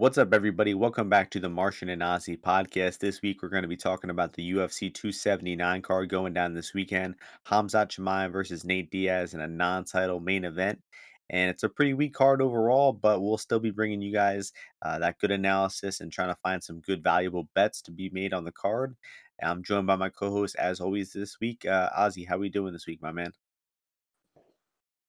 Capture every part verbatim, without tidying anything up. What's up, everybody? Welcome back to the Martian and Ozzy podcast. This week, we're going to be talking about the U F C two seventy-nine card going down this weekend. Khamzat Chimaev versus Nate Diaz in a non-title main event. And it's a pretty weak card overall, but we'll still be bringing you guys uh, that good analysis and trying to find some good, valuable bets to be made on the card. I'm joined by my co-host, as always, this week. Uh, Ozzy, how are we doing this week, my man?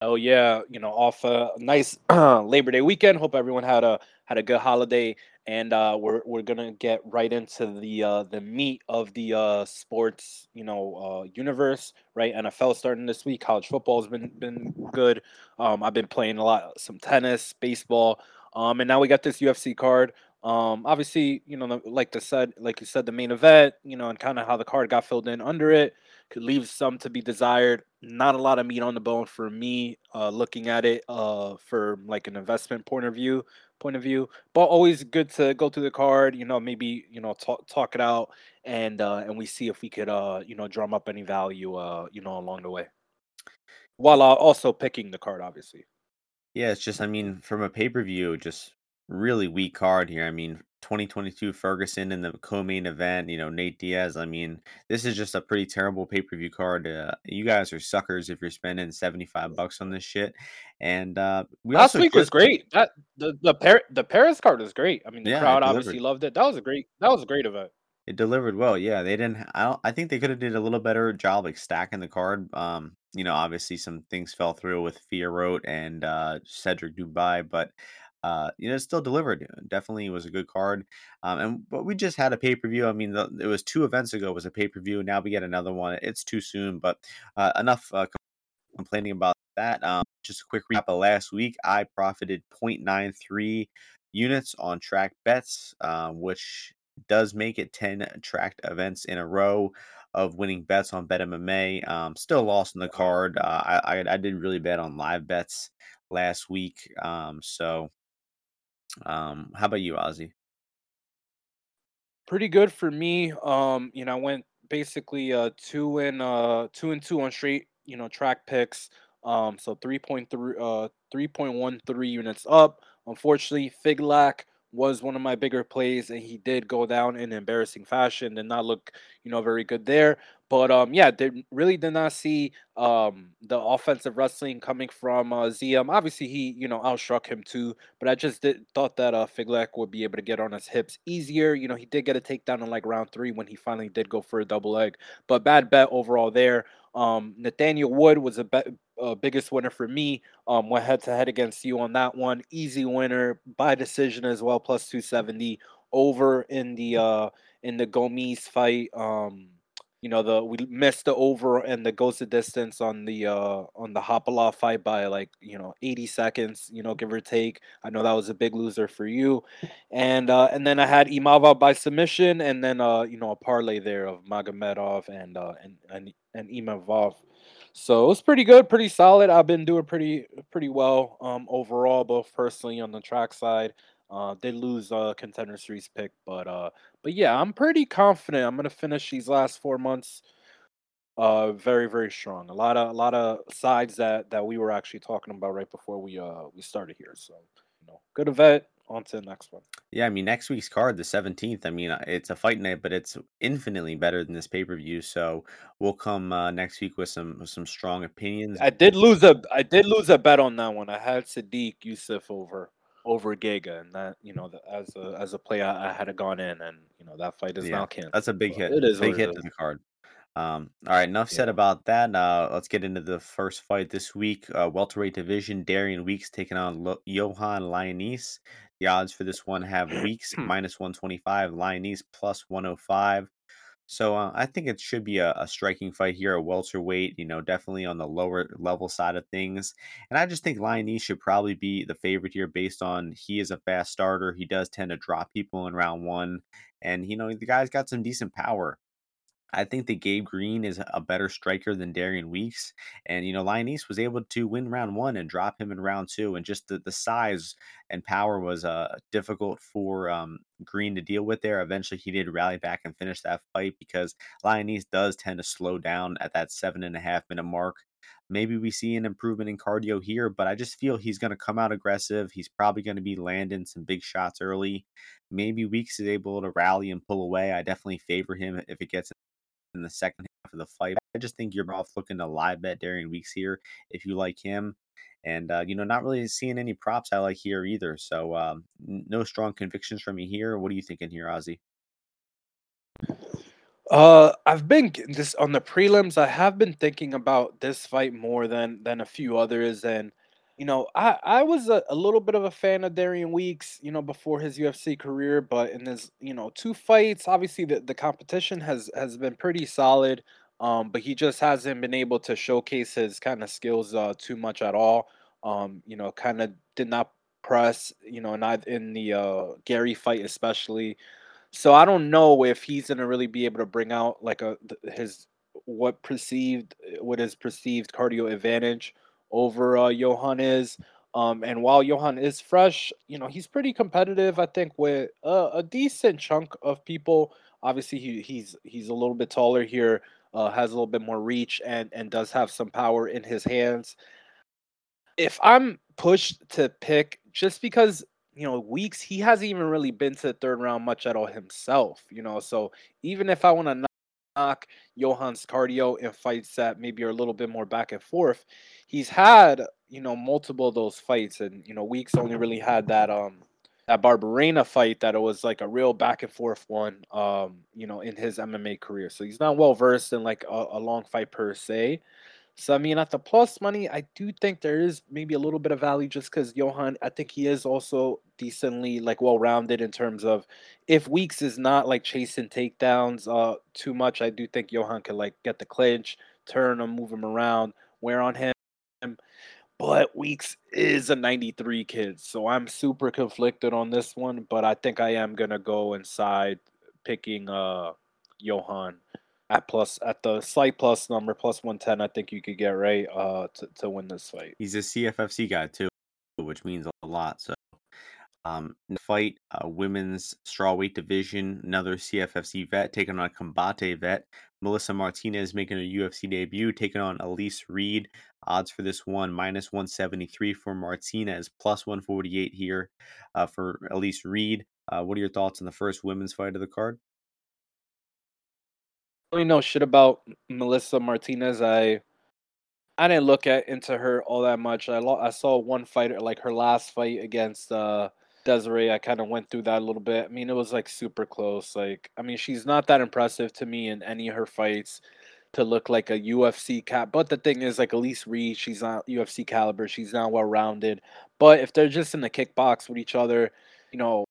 Oh, yeah, you know, off a nice Labor Day weekend. Hope everyone had a had a good holiday. And uh, we're we're going to get right into the uh, the meat of the uh, sports, you know, uh, universe, right? N F L starting this week. College football has been, been good. Um, I've been playing a lot, some tennis, baseball. Um, and now we got this U F C card. Um, obviously, you know, like the said, like you said, the main event, you know, and kind of how the card got filled in under it could leave some to be desired. Not a lot of meat on the bone for me, uh, looking at it, uh, for like an investment point of view, point of view, but always good to go through the card, you know, maybe, you know, talk, talk it out and, uh, and we see if we could, uh, you know, drum up any value, uh, you know, along the way while uh, also picking the card, obviously. Yeah. It's just, I mean, from a pay-per-view, just really weak card here. I mean, twenty twenty-two Ferguson in the co-main event, you know, Nate Diaz. I mean, this is just a pretty terrible pay-per-view card. Uh, you guys are suckers if you're spending seventy-five bucks on this shit. And uh, we last also week was great. That the the, Par- the Paris card was great. I mean, the yeah, crowd obviously loved it. That was a great. That was a great event. It delivered well. Yeah, they didn't. I don't, I think they could have did a little better job like stacking the card. Um, you know, obviously some things fell through with Fioret and uh, Cedric Dubai, but. Uh, you know, it still delivered. It definitely was a good card. Um, and but we just had a pay per view. I mean, the, it was two events ago. It was a pay per view. Now we get another one. It's too soon, but uh, enough uh, complaining about that. Um, just a quick recap of last week. I profited zero point nine three units on track bets, uh, which does make it ten tracked events in a row of winning bets on BetMMA. Um, still lost in the card. Uh, I, I I did really bad on live bets last week. Um, so. Um, how about you, Ozzy? Pretty good for me. Um, you know, I went basically uh two and uh two and two on straight, you know, track picks. Um, so three point three uh three point one three units up. Unfortunately, Figlac was one of my bigger plays, and he did go down in embarrassing fashion. Did not look, you know, very good there. But um, yeah, did really did not see um the offensive wrestling coming from uh, Z M. Obviously, he you know outstruck him too. But I just did, thought that uh Figlac would be able to get on his hips easier. You know, he did get a takedown in like round three when he finally did go for a double leg. But bad bet overall there. Um, Nathaniel Wood was a bet. Uh, biggest winner for me. Um, went head to head against you on that one. Easy winner by decision as well, plus two seventy over in the uh in the Gomes fight. Um, you know the we missed the over and the goes the distance on the uh on the Hopala fight by like you know eighty seconds, you know give or take. I know that was a big loser for you, and uh and then I had Imavov by submission, and then uh you know a parlay there of Magomedov and uh and and, and Imavov. So it was pretty good, pretty solid. I've been doing pretty pretty well um, overall, both personally on the track side. Uh, did lose uh, Contender Series pick, but uh, but yeah, I'm pretty confident. I'm gonna finish these last four months uh, very very strong. A lot of a lot of sides that, that we were actually talking about right before we uh we started here. So you know, good event. On to the next one. Yeah, I mean, next week's card, the seventeenth, I mean, it's a fight night, but it's infinitely better than this pay-per-view, so we'll come uh, next week with some with some strong opinions. I did lose a I did lose a bet on that one. I had Sadiq Yusuf over over Giga, and that, you know, the, as a as a play, I, I had gone in, and, you know, that fight is yeah, now canceled. That's a big hit. It is big hit to the card. Um, all right, enough yeah. said about that. Uh, let's get into the first fight this week. Uh, welterweight division, Darian Weeks taking on Lo Johan Lionese. The odds for this one have Weeks minus one twenty-five, Lionese plus one oh five. So uh, I think it should be a, a striking fight here, a welterweight, you know, definitely on the lower level side of things. And I just think Lionese should probably be the favorite here based on he is a fast starter. He does tend to drop people in round one. And, you know, the guy's got some decent power. I think that Gabe Green is a better striker than Darian Weeks. And, you know, Lionese was able to win round one and drop him in round two. And just the, the size and power was uh, difficult for um, Green to deal with there. Eventually, he did rally back and finish that fight because Lionese does tend to slow down at that seven and a half minute mark. Maybe we see an improvement in cardio here, but I just feel he's going to come out aggressive. He's probably going to be landing some big shots early. Maybe Weeks is able to rally and pull away. I definitely favor him if it gets in the second half of the fight. I just think you're both looking to live bet Darian Weeks here if you like him. And, uh, you know, not really seeing any props I like here either. So um, no strong convictions from me here. What are you thinking here, Ozzy? Uh, I've been getting this on the prelims. I have been thinking about this fight more than, than a few others. And, you know, I, I was a, a little bit of a fan of Darian Weeks, you know, before his U F C career, but in his, you know, two fights, obviously the, the competition has, has been pretty solid. Um, but he just hasn't been able to showcase his kind of skills, uh, too much at all. Um, you know, kind of did not press, you know, not in the, uh, Gary fight, especially. So I don't know if he's going to really be able to bring out like a his what perceived what his perceived cardio advantage over uh, Johan is. Um, and while Johan is fresh, you know, he's pretty competitive, I think, with a, a decent chunk of people. Obviously, he, he's he's a little bit taller here, uh, has a little bit more reach, and and does have some power in his hands. If I'm pushed to pick, just because, you know, Weeks, he hasn't even really been to the third round much at all himself, you know. So even if I want to knock Johan's cardio in fights that maybe are a little bit more back and forth, he's had, you know, multiple of those fights. And, you know, Weeks only really had that um that Barbarena fight that it was like a real back and forth one, um, you know, in his M M A career. So he's not well versed in like a, a long fight per se. So, I mean, at the plus money, I do think there is maybe a little bit of value just because Johan, I think he is also decently, like, well-rounded in terms of if Weeks is not, like, chasing takedowns uh, too much, I do think Johan could, like, get the clinch, turn him, move him around, wear on him. But Weeks is a ninety-three kid, so I'm super conflicted on this one, but I think I am going to go inside picking uh, Johan. At plus, at the slight plus number, plus one ten, I think you could get right uh, to, to win this fight. He's a C F F C guy, too, which means a lot. So, um, fight, uh, women's strawweight division, another C F F C vet taking on a Combate vet. Melissa Martinez making a U F C debut, taking on Elise Reed. Odds for this one, minus one seventy-three for Martinez, plus one forty-eight here uh, for Elise Reed. Uh, what are your thoughts on the first women's fight of the card? Really know shit about Melissa Martinez. I I didn't look at into her all that much. I lo- I saw one fight, like her last fight against uh, Desiree. I kind of went through that a little bit. I mean, it was like super close. Like, I mean, she's not that impressive to me in any of her fights to look like a U F C cat. But the thing is, like Elise Reed, she's not U F C caliber. She's not well rounded. But if they're just in the kickbox with each other, you know.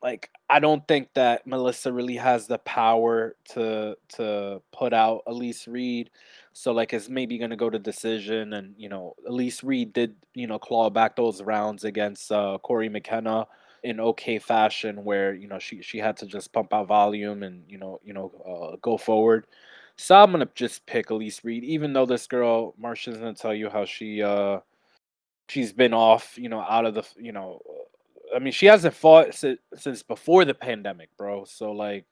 Like, I don't think that Melissa really has the power to to put out Elise Reed. So, like, it's maybe going to go to decision. And, you know, Elise Reed did, you know, claw back those rounds against uh, Corey McKenna in okay fashion where, you know, she, she had to just pump out volume and, you know, you know uh, go forward. So I'm going to just pick Elise Reed, even though this girl, Marsha's going to tell you how she, uh, she's been off, you know, out of the, you know, I mean, she hasn't fought si- since before the pandemic, bro. So, like,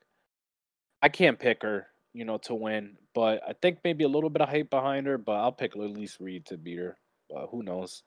I can't pick her, you know, to win. But I think maybe a little bit of hype behind her, but I'll pick Elise Reed to beat her. Uh, who knows?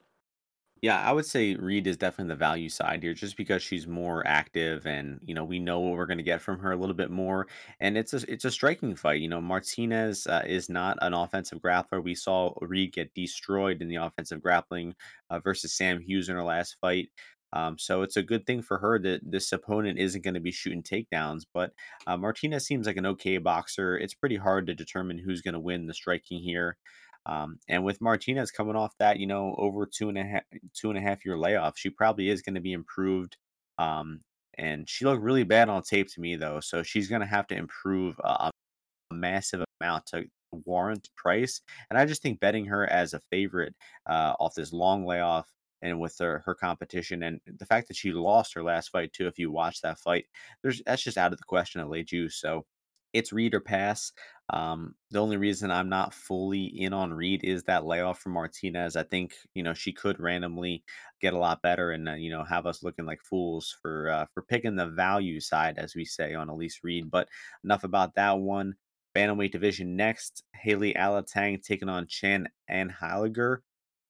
Yeah, I would say Reed is definitely the value side here just because she's more active and, you know, we know what we're going to get from her a little bit more. And it's a, it's a striking fight. You know, Martinez uh, is not an offensive grappler. We saw Reed get destroyed in the offensive grappling uh, versus Sam Hughes in her last fight. Um, so it's a good thing for her that this opponent isn't going to be shooting takedowns, but uh, Martinez seems like an okay boxer. It's pretty hard to determine who's going to win the striking here. Um, and with Martinez coming off that, you know, over two and a half, two and a half year layoff, she probably is going to be improved. Um, and she looked really bad on tape to me though. So she's going to have to improve uh, a massive amount to warrant price. And I just think betting her as a favorite uh, off this long layoff, and with her, her competition and the fact that she lost her last fight too, if you watch that fight, there's that's just out of the question at Le Jiu. So it's Reed or pass. Um, the only reason I'm not fully in on Reed is that layoff from Martinez. I think, you know, she could randomly get a lot better and, uh, you know, have us looking like fools for, uh, for picking the value side, as we say, on Elise Reed. But enough about that one. Bantamweight division next. Haley Alatang taking on Chad Anheliger.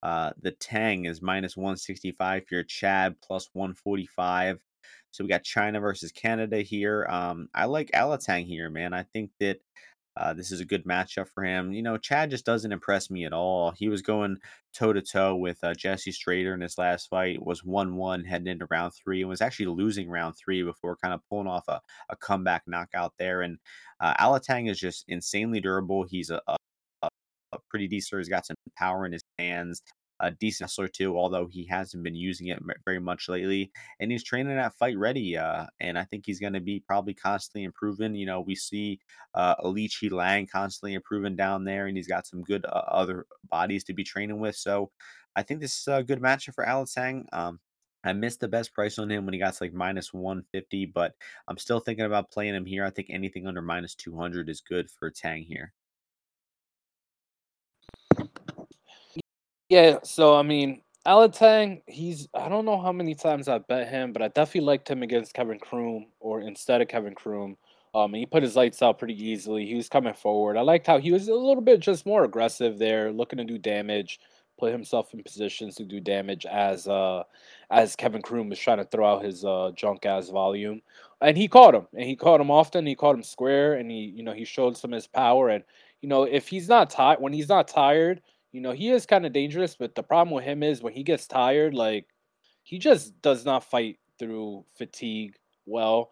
Uh, the Tang is minus one sixty-five here. Chad plus one forty-five. So we got China versus Canada here. Um, I like Alatang here, man. I think that uh, this is a good matchup for him. You know, Chad just doesn't impress me at all. He was going toe-to-toe with uh, Jesse Strader in his last fight, was one one heading into round three, and was actually losing round three before kind of pulling off a, a comeback knockout there. And uh, Alatang is just insanely durable. He's a, a A pretty decent. He's got some power in his hands. A decent wrestler too, although he hasn't been using it very much lately. And he's training at Fight Ready, uh, and I think he's going to be probably constantly improving. You know, we see uh, Li Jingliang constantly improving down there, and he's got some good uh, other bodies to be training with. So I think this is a good matchup for Alatang. Um, I missed the best price on him when he got to like minus one fifty, but I'm still thinking about playing him here. I think anything under minus two hundred is good for Tang here. Yeah, so, I mean, Alatang, he's, I don't know how many times I bet him, but I definitely liked him against Kevin Kroom, or instead of Kevin Kroom. Um, he put his lights out pretty easily. He was coming forward. I liked how he was a little bit just more aggressive there, looking to do damage, put himself in positions to do damage as uh, as Kevin Kroom was trying to throw out his uh, junk-ass volume. And he caught him, and he caught him often. He caught him square, and he, you know, he showed some of his power. And, you know, if he's not tired, when he's not tired, you know, he is kind of dangerous, but the problem with him is when he gets tired, like, he just does not fight through fatigue well.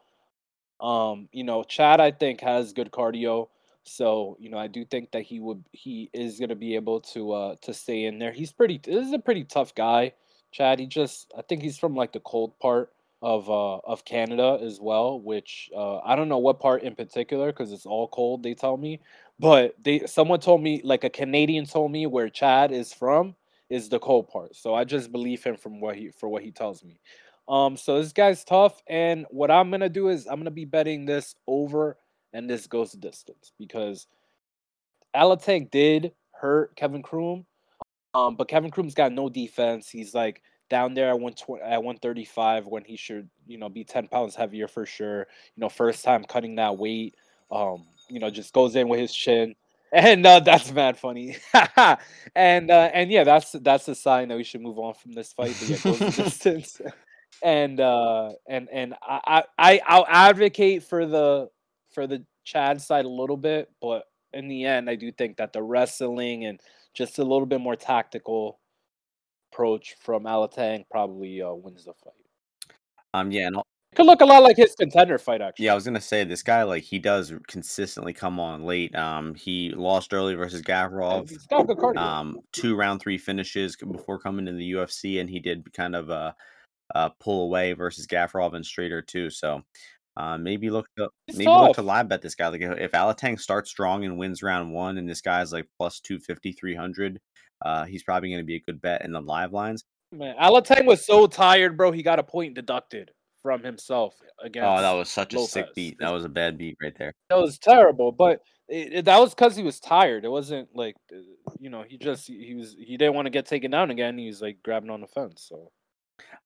Um, you know, Chad, I think, has good cardio. So, you know, I do think that he would he is going to be able to uh, to stay in there. He's pretty – this is a pretty tough guy, Chad. He just – I think he's from, like, the cold part of uh, of Canada as well, which uh, I don't know what part in particular because it's all cold, they tell me. But they, someone told me, like a Canadian told me, where Chad is from is the cold part. So I just believe him from what he for what he tells me. Um, so this guy's tough, and what I'm gonna do is I'm gonna be betting this over, and this goes the distance because Alatang did hurt Kevin Kroom, um, but Kevin Kroom's got no defense. He's like down there at one twenty, at one thirty-five when he should, you know, be ten pounds heavier for sure. You know, first time cutting that weight. Um, you know, just goes in with his chin, and uh, that's mad funny. and uh, and yeah, that's that's a sign that we should move on from this fight. But yeah, goes the distance. And uh, and and I I I'll advocate for the for the Chad side a little bit, but in the end, I do think that the wrestling and just a little bit more tactical approach from Alatang probably uh, wins the fight. Um, yeah, and. I'll- Could look a lot like his contender fight, actually. Yeah, I was gonna say this guy, like he does consistently come on late. Um, he lost early versus Gaffarov. Um, two round three finishes before coming to the U F C, and he did kind of uh, uh pull away versus Gaffarov and Strader too. So, uh, maybe look to it's maybe tough. look to live bet this guy. Like if Alatang starts strong and wins round one, and this guy's like plus two fifty, three hundred, uh, he's probably gonna be a good bet in the live lines. Man, Alatang was so tired, bro. He got a point deducted from himself against Oh, that was such Lopez. a sick beat. That was a bad beat right there. That was terrible, but it, it, that was because he was tired. It wasn't like, you know, he just he was he didn't want to get taken down again. He was like grabbing on the fence. So,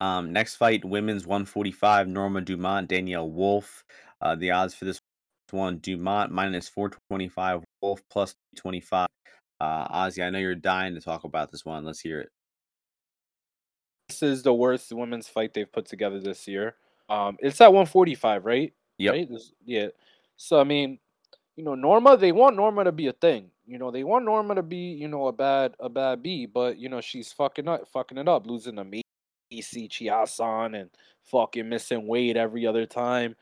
um, next fight, women's one forty-five, Norma Dumont, Danielle Wolf. Uh, the odds for this one: Dumont minus four twenty-five, Wolf plus twenty-five. Uh, Ozzy, I know you're dying to talk about this one. Let's hear it. This is the worst women's fight they've put together this year. Um, it's at one forty-five, right? Yep. Right? Yeah. So, I mean, you know, Norma, they want Norma to be a thing. You know, they want Norma to be, you know, a bad a bad B, but, you know, she's fucking up, fucking it up, losing to Macy Chiasson and fucking missing weight every other time.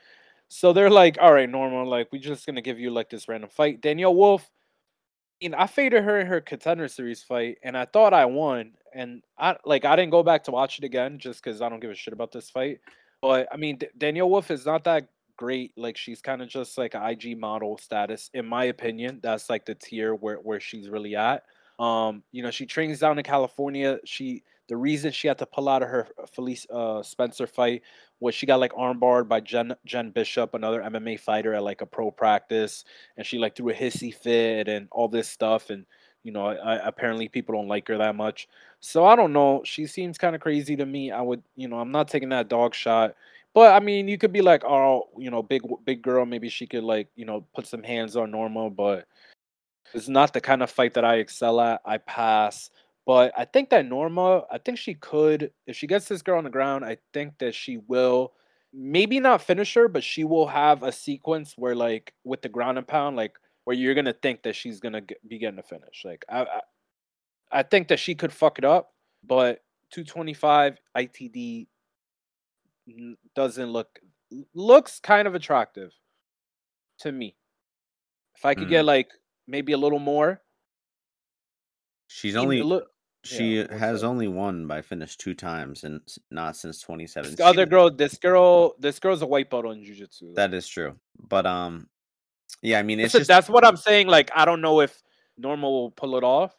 So they're like, all right, Norma, like, we're just going to give you, like, this random fight. Danielle Wolf, you know, I faded her in her contender series fight, and I thought I won. And, I like, I didn't go back to watch it again just because I don't give a shit about this fight. But, I mean, D- Danielle Wolf is not that great. Like, she's kind of just, like, an I G model status, in my opinion. That's, like, the tier where, where she's really at. Um, you know, she trains down in California. She The reason she had to pull out of her Felice uh, Spencer fight was she got, like, armbarred by Jen, Jen Bishop, another M M A fighter at, like, a pro practice. And she, like, threw a hissy fit and all this stuff. And, you know, I, I, apparently people don't like her that much. So I don't know. She seems kind of crazy to me. I would, you know, I'm not taking that dog shot. But I mean, you could be like, oh, you know, big big girl, maybe she could, like, you know, put some hands on Norma, but it's not the kind of fight that I excel at. I pass. But I think that Norma, I think she could, if she gets this girl on the ground, I think that she will, maybe not finish her, but she will have a sequence where, like, with the ground and pound, like, where you're going to think that she's going to get, be getting a finish. Like, I, I I think that she could fuck it up, but two twenty-five I T D doesn't look, looks kind of attractive to me. If I could mm. get, like, maybe a little more. She's only look, she yeah, has only won by finish two times, and not since twenty seventeen. The other girl, this girl, this girl's a white belt in jiu-jitsu. That is true, but um, yeah, I mean, it's that's, just, that's what I'm saying. Like, I don't know if Norma will pull it off.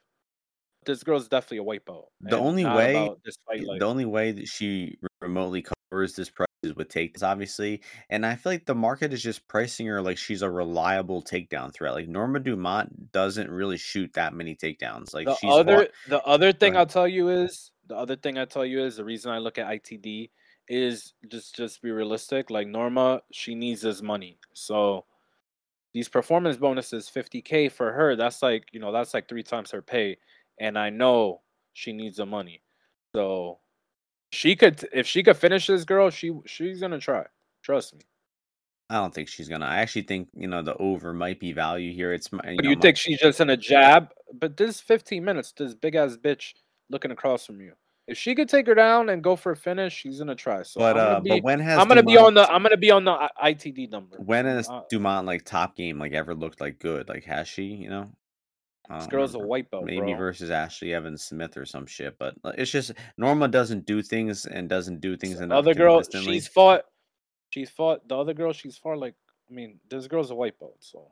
This girl's definitely a white belt. The only way, this fight, like, the only way that she remotely covers this price is with takedowns, obviously, and I feel like the market is just pricing her like she's a reliable takedown threat. Like, Norma Dumont doesn't really shoot that many takedowns. Like, the she's other wa- the other thing I'll tell you is the other thing I tell you is the reason I look at I T D is just just be realistic. Like, Norma, she needs this money, so these performance bonuses, fifty K for her, that's like, you know, that's like three times her pay, and I know she needs the money, so. She could, if she could finish this girl, she she's gonna try. Trust me. I don't think she's gonna. I actually think, you know, the over might be value here. It's you, but you know, think my... she's just in a jab, but this fifteen minutes, this big ass bitch looking across from you. If she could take her down and go for a finish, she's gonna try. So, but, I'm gonna uh, be, but when has I'm gonna Dumont... be on the I'm gonna be on the I T D number. When has uh, Dumont, like, top game, like, ever looked like good? Like, has she? You know. This girl's remember. a white belt, maybe, bro. Versus Ashley Evans Smith or some shit. But it's just Norma doesn't do things and doesn't do things enough. The other girl, she's fought. She's fought the other girl. She's fought like I mean, this girl's a white belt, so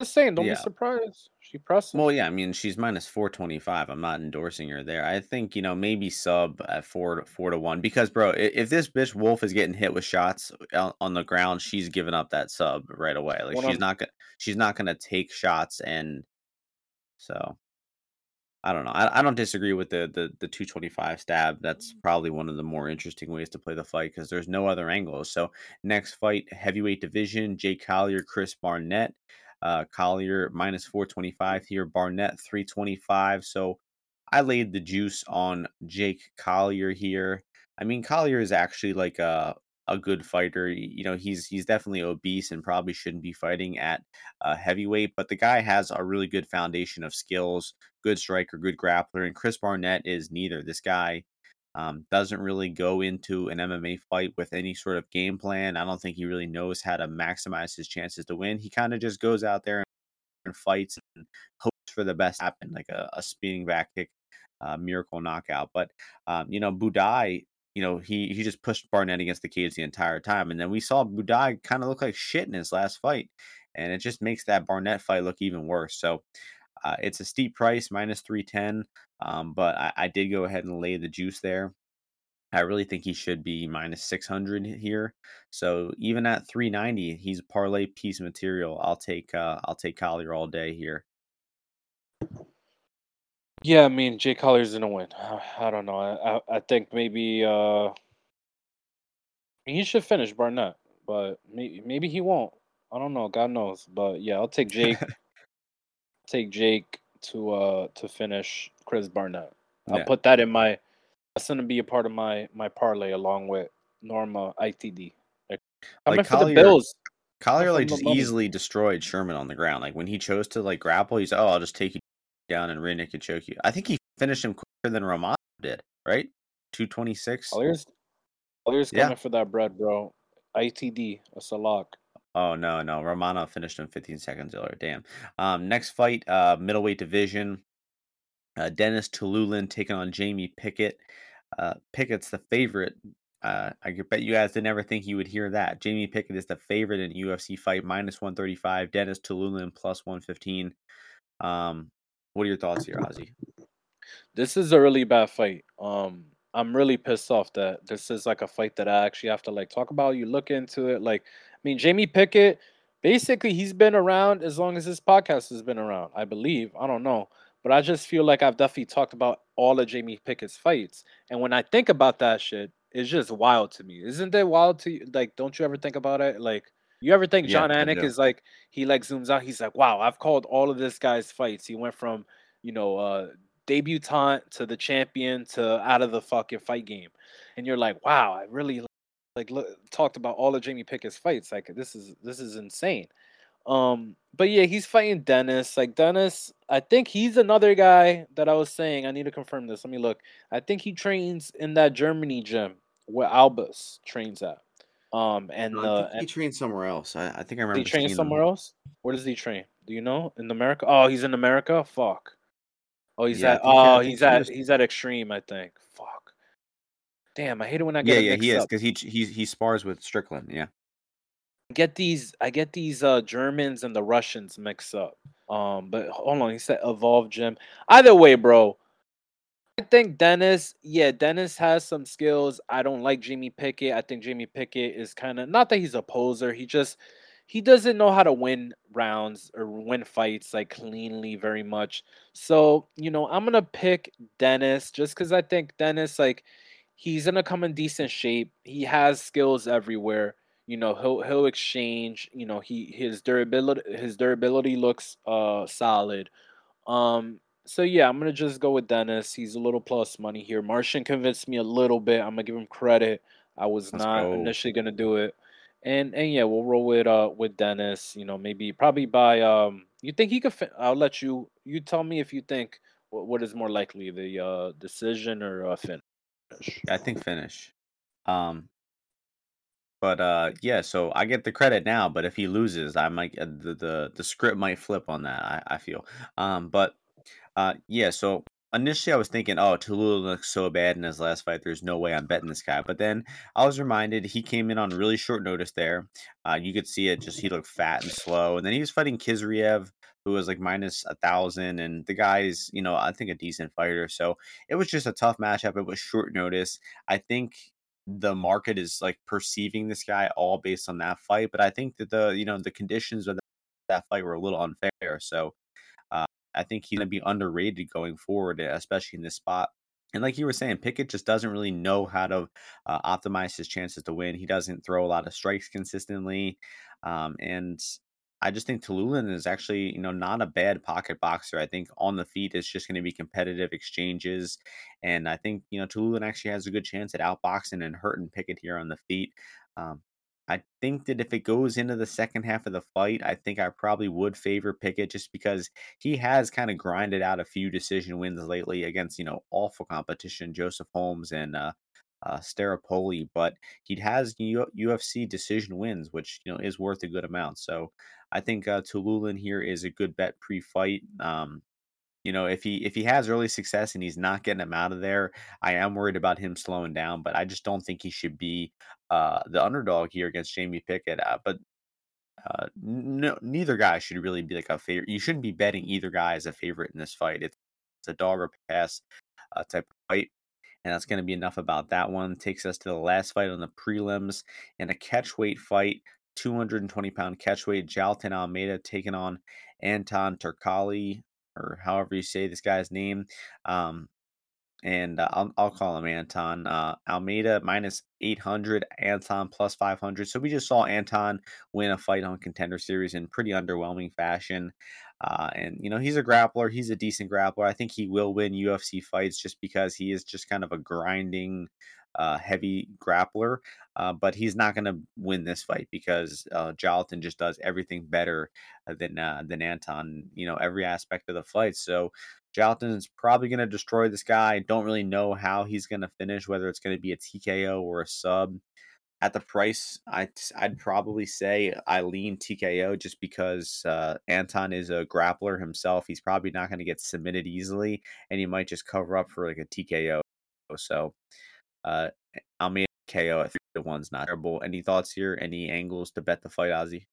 just saying. Don't yeah. be surprised. She presses. Well, yeah, I mean, she's minus four twenty-five. I'm not endorsing her there. I think, you know, maybe sub at four four to one because, bro, if this bitch Wolf is getting hit with shots on the ground, she's giving up that sub right away. Like, when she's I'm... not gonna she's not gonna take shots and. So, I don't know. I, I don't disagree with the, the the two twenty-five stab. That's probably one of the more interesting ways to play the fight because there's no other angles. So, next fight, heavyweight division, Jake Collier, Chris Barnett. Uh, Collier, minus four twenty-five here. Barnett, three twenty-five. So, I laid the juice on Jake Collier here. I mean, Collier is actually like a... a good fighter. You know, he's he's definitely obese and probably shouldn't be fighting at uh, heavyweight, but the guy has a really good foundation of skills, good striker, good grappler, and Chris Barnett is neither. This guy um, doesn't really go into an M M A fight with any sort of game plan. I don't think he really knows how to maximize his chances to win. He kind of just goes out there and fights and hopes for the best to happen, like a, a spinning back kick, uh, miracle knockout. But, um, you know, Budai, you know, he, he just pushed Barnett against the cage the entire time. And then we saw Budai kind of look like shit in his last fight. And it just makes that Barnett fight look even worse. So uh, it's a steep price, minus three ten. Um, but I, I did go ahead and lay the juice there. I really think he should be minus six hundred here. So even at three ninety, he's parlay piece material. I'll take uh, I'll take Collier all day here. Yeah, I mean, Jake Collier's gonna win. I don't know. I I, I think maybe uh, he should finish Barnett, but maybe, maybe he won't. I don't know. God knows. But yeah, I'll take Jake. take Jake to uh to finish Chris Barnett. I'll yeah. put that in my. That's gonna be a part of my my parlay along with Norma I T D. Like, I'm like Collier, for the Bills. Collier like just easily destroyed Sherman on the ground. Like when he chose to like grapple, he's oh I'll just take you down and Rinnick could choke you. I think he finished him quicker than Romano did, right? two twenty-six. Collier's, Collier's yeah. coming for that bread, bro. I T D. That's a lock. Oh, no, no. Romano finished him fifteen seconds earlier. Damn. Um, next fight, uh, middleweight division. Uh, Dennis Talulian taking on Jamie Pickett. Uh, Pickett's the favorite. Uh, I bet you guys didn't ever think you would hear that. Jamie Pickett is the favorite in U F C fight, minus one thirty-five. Dennis Talulian, plus one fifteen. Um, What are your thoughts here, Ozzy? This is a really bad fight. Um, I'm really pissed off that this is like a fight that I actually have to like talk about. You look into it. Like, I mean, Jamie Pickett, basically he's been around as long as this podcast has been around, I believe. I don't know. But I just feel like I've definitely talked about all of Jamie Pickett's fights. And when I think about that shit, is just wild to me. Isn't that wild to you? Like, don't you ever think about it? Like, you ever think yeah, John Anik is like, he like zooms out. He's like, wow, I've called all of this guy's fights. He went from, you know, uh, debutant to the champion to out of the fucking fight game. And you're like, wow, I really like look, talked about all of Jamie Pickett's fights. Like, this is, this is insane. Um, but yeah, he's fighting Dennis. Like Dennis, I think he's another guy that I was saying, I need to confirm this. Let me look. I think he trains in that Germany gym where Albus trains at. Um, and no, uh, he trains somewhere else. I, I think I remember. He trains somewhere him. else. Where does he train? Do you know? In America? Oh, he's in America. Fuck. Oh, he's yeah, at. Oh, he's at. Just... He's at Extreme. I think. Fuck. Damn, I hate it when I get. Yeah, yeah, he up. is because he he he spars with Strickland. Yeah. Get these, I get these uh, Germans and the Russians mixed up. Um, but hold on, he said Evolve Gym. Either way, bro, I think Dennis, yeah, Dennis has some skills. I don't like Jamie Pickett. I think Jamie Pickett is kind of, not that he's a poser. He just, he doesn't know how to win rounds or win fights like cleanly very much. So, you know, I'm going to pick Dennis just because I think Dennis, like, he's going to come in decent shape. He has skills everywhere. You know, he'll he'll exchange. You know, he his durability his durability looks uh solid. Um, so yeah, I'm gonna just go with Dennis. He's a little plus money here. Martian convinced me a little bit. I'm gonna give him credit. I was Let's not go. initially gonna do it. And and yeah, we'll roll with uh with Dennis. You know, maybe probably by um. You think he could? Fi- I'll let you. You tell me if you think what, what is more likely, the uh decision or uh, finish. I think finish. Um. But uh, yeah, so I get the credit now. But if he loses, I might uh, the, the the script might flip on that. I, I feel. Um, but uh, yeah. So initially, I was thinking, oh, Talulian looks so bad in his last fight. There's no way I'm betting this guy. But then I was reminded he came in on really short notice there. Uh, you could see it. Just he looked fat and slow. And then he was fighting Kizriev, who was like minus a thousand. And the guy's, you know, I think a decent fighter. So it was just a tough matchup. It was short notice. I think the market is like perceiving this guy all based on that fight, but I think that the you know the conditions of that fight were a little unfair. So uh, I think he's gonna be underrated going forward, especially in this spot. And like you were saying, Pickett just doesn't really know how to uh, optimize his chances to win. He doesn't throw a lot of strikes consistently, um, and I just think Talulian is actually, you know, not a bad pocket boxer. I think on the feet, it's just going to be competitive exchanges. And I think, you know, Talulian actually has a good chance at outboxing and hurting Pickett here on the feet. Um, I think that if it goes into the second half of the fight, I think I probably would favor Pickett just because he has kind of grinded out a few decision wins lately against, you know, awful competition, Joseph Holmes and, uh, Uh, Staropoli, but he has U- UFC decision wins, which you know is worth a good amount. So I think uh, Talulian here is a good bet pre-fight. Um, you know, if he if he has early success and he's not getting him out of there, I am worried about him slowing down. But I just don't think he should be uh, the underdog here against Jamie Pickett. Uh, but uh, no, neither guy should really be like a favorite. You shouldn't be betting either guy as a favorite in this fight. It's, it's a dog or pass uh, type of fight. And that's going to be enough about that one. Takes us to the last fight on the prelims and a catchweight fight, two hundred twenty pound catchweight. Jailton Almeida taking on Anton Turkalj, or however you say this guy's name. Um, and uh, I'll, I'll call him Anton. Uh, Almeida minus eight hundred, Anton plus five hundred. So we just saw Anton win a fight on Contender Series in pretty underwhelming fashion. Uh, and, you know, he's a grappler. He's a decent grappler. I think he will win U F C fights just because he is just kind of a grinding, uh, heavy grappler. Uh, but he's not going to win this fight because uh, Jailton just does everything better than uh, than Anton, you know, every aspect of the fight. So Jailton is probably going to destroy this guy. I don't really know how he's going to finish, whether it's going to be a T K O or a sub. At the price, I'd, I'd probably say I lean T K O just because uh, Anton is a grappler himself. He's probably not going to get submitted easily, and he might just cover up for like a T K O. So uh, I'll make a K O at three to one's not terrible. Any thoughts here? Any angles to bet the fight, Ozzy?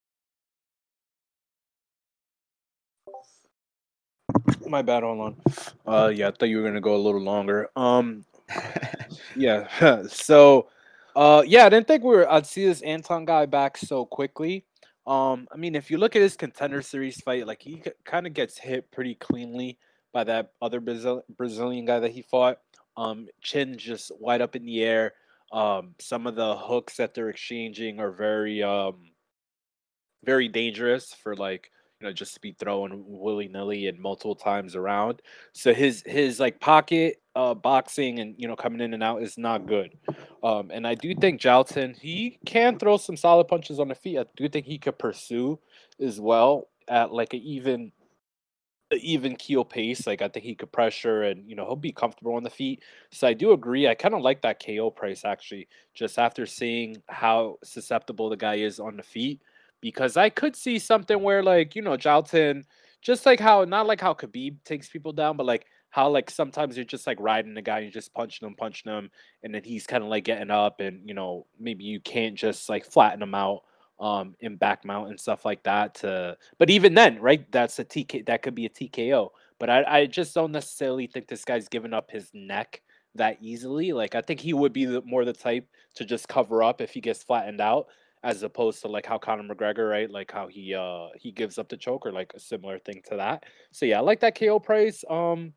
My bad, hold on. Uh, yeah, I thought you were going to go a little longer. Um, yeah, so... Uh, yeah, I didn't think we were. I'd see this Anton guy back so quickly. Um, I mean, if you look at his Contender Series fight, like he kind of gets hit pretty cleanly by that other Brazil- Brazilian guy that he fought. Um, chin just wide up in the air. Um, some of the hooks that they're exchanging are very, um, very dangerous for, like, you know, just to be thrown willy-nilly and multiple times around. So his his like pocket uh, boxing and, you know, coming in and out is not good. Um, and I do think Jailton, he can throw some solid punches on the feet. I do think he could pursue as well at like an even even keel pace. Like, I think he could pressure and, you know, he'll be comfortable on the feet. So I do agree. I kind of like that K O price, actually, just after seeing how susceptible the guy is on the feet. Because I could see something where, like, you know, Jailton, just like how, not like how Khabib takes people down, but like how, like, sometimes you're just like riding the guy and just punching him, punching him, and then he's kind of like getting up and, you know, maybe you can't just like flatten him out um, and back mount and stuff like that. To, but even then, right, that's a T K, that could be a T K O. But I, I just don't necessarily think this guy's giving up his neck that easily. Like, I think he would be the, more the type to just cover up if he gets flattened out. As opposed to like how Conor McGregor, right? Like how he uh he gives up the choke, or like a similar thing to that. So yeah, I like that K O price. Um,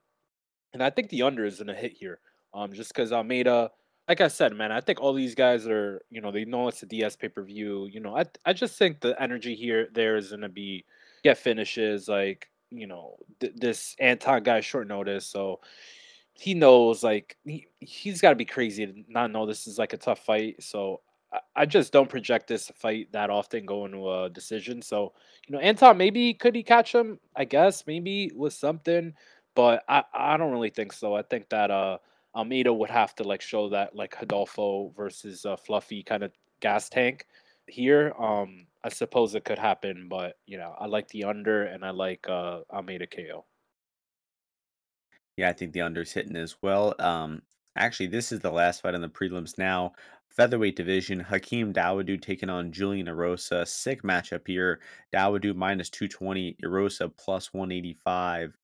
and I think the under is gonna hit here. Um, just because Almeida, like I said, man, I think all these guys are, you know, they know it's a D S pay per view. You know, I I just think the energy here there is gonna be get finishes, like, you know, th- this Anton guy short notice, so. He knows, like, he he's got to be crazy to not know this is like a tough fight, so. I just don't project this fight that often going to a decision. So, you know, Anton, maybe could he catch him? I guess maybe with something, but I, I don't really think so. I think that uh, Almeida would have to like show that like Rodolfo versus uh, Fluffy kind of gas tank here. Um, I suppose it could happen, but, you know, I like the under and I like uh, Almeida K O. Yeah, I think the under's hitting as well. Um, actually, this is the last fight on the prelims now. Featherweight division, Hakeem Dawodu taking on Julian Erosa. Sick matchup here. Dawodu minus two twenty, Erosa plus one eighty-five.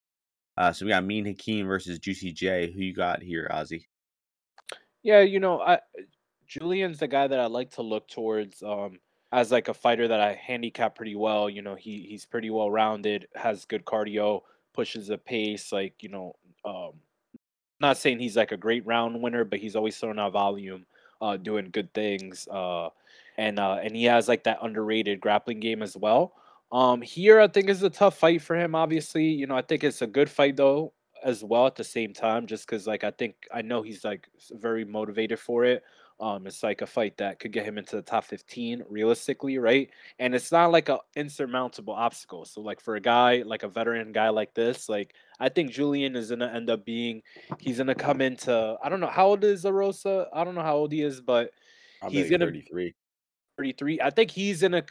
Uh, so we got Mean Hakeem versus Juicy J. Who you got here, Ozzy? Yeah, you know, I, Julian's the guy that I like to look towards um, as like a fighter that I handicap pretty well. You know, he he's pretty well-rounded, has good cardio, pushes the pace, like, you know, um, not saying he's like a great round winner, but he's always throwing out volume. Uh, doing good things, uh, and uh, and he has like that underrated grappling game as well. Um, here, I think is a tough fight for him. Obviously, you know, I think it's a good fight though as well. At the same time, just because like I think I know he's like very motivated for it. Um, it's like a fight that could get him into the top fifteen realistically, right? And it's not like a insurmountable obstacle. So like for a guy like a veteran guy like this, like I think Julian is gonna end up being, he's gonna come into, I don't know how old is Erosa. I don't know how old he is, but I'll he's gonna thirty-three. thirty-three. I think he's gonna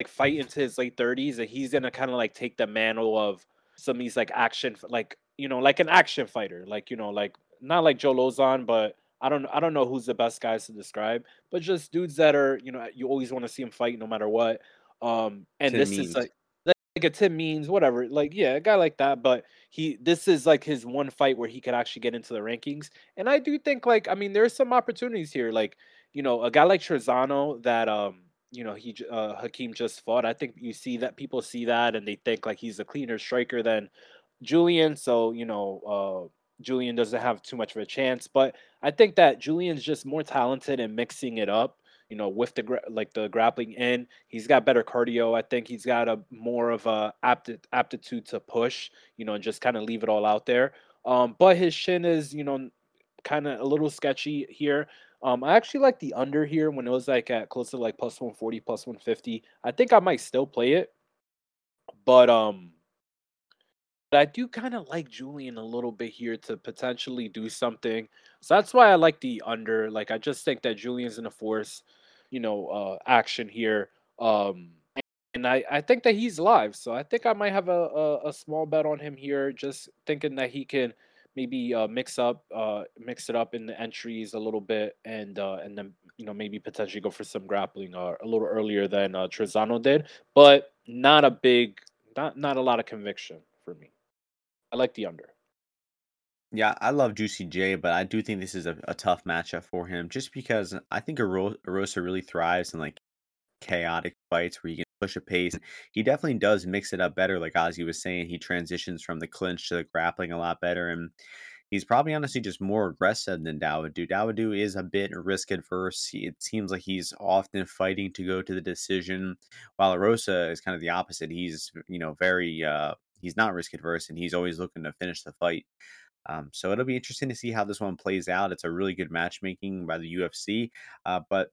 like fight into his late thirties, and he's gonna kind of like take the mantle of some of these like action, like, you know, like an action fighter, like, you know, like not like Joe Lozon, but. I don't I don't know who's the best guys to describe, but just dudes that are, you know, you always want to see them fight no matter what. Um, and Tim this Means. Is like, like a Tim Means, whatever. Like, yeah, a guy like that. But he this is like his one fight where he could actually get into the rankings. And I do think, like, I mean, there's some opportunities here. Like, you know, a guy like Trezano that, um, you know, he uh, Hakeem just fought. I think you see that people see that and they think like he's a cleaner striker than Julian. So, you know, uh, Julian doesn't have too much of a chance, but I think that Julian's just more talented in mixing it up, you know, with the gra- like the grappling in. He's got better cardio. I think he's got a more of a apti- aptitude to push, you know, and just kind of leave it all out there. Um, but his shin is, you know, kind of a little sketchy here. Um, I actually like the under here when it was like at close to like plus one forty, plus one fifty. I think I might still play it, but um. I do kind of like Julian a little bit here to potentially do something. So that's why I like the under. Like, I just think that Julian's going to force, you know, uh, action here. Um, and I, I think that he's live. So I think I might have a, a, a small bet on him here, just thinking that he can maybe uh, mix up, uh, mix it up in the entries a little bit. And uh, and then, you know, maybe potentially go for some grappling uh, a little earlier than uh, Trezano did. But not a big, not, not a lot of conviction for me. I like the under. Yeah, I love Juicy J, but I do think this is a, a tough matchup for him just because I think Erosa really thrives in like chaotic fights where he can push a pace. He definitely does mix it up better, like Ozzy was saying. He transitions from the clinch to the grappling a lot better, and He's probably honestly just more aggressive than Dawodu. Dawodu is a bit risk adverse. He, it seems like he's often fighting to go to the decision, while Erosa is kind of the opposite. He's, you know, very, uh, he's not risk adverse, and he's always looking to finish the fight. Um, so it'll be interesting to see how this one plays out. It's a really good matchmaking by the U F C, uh, but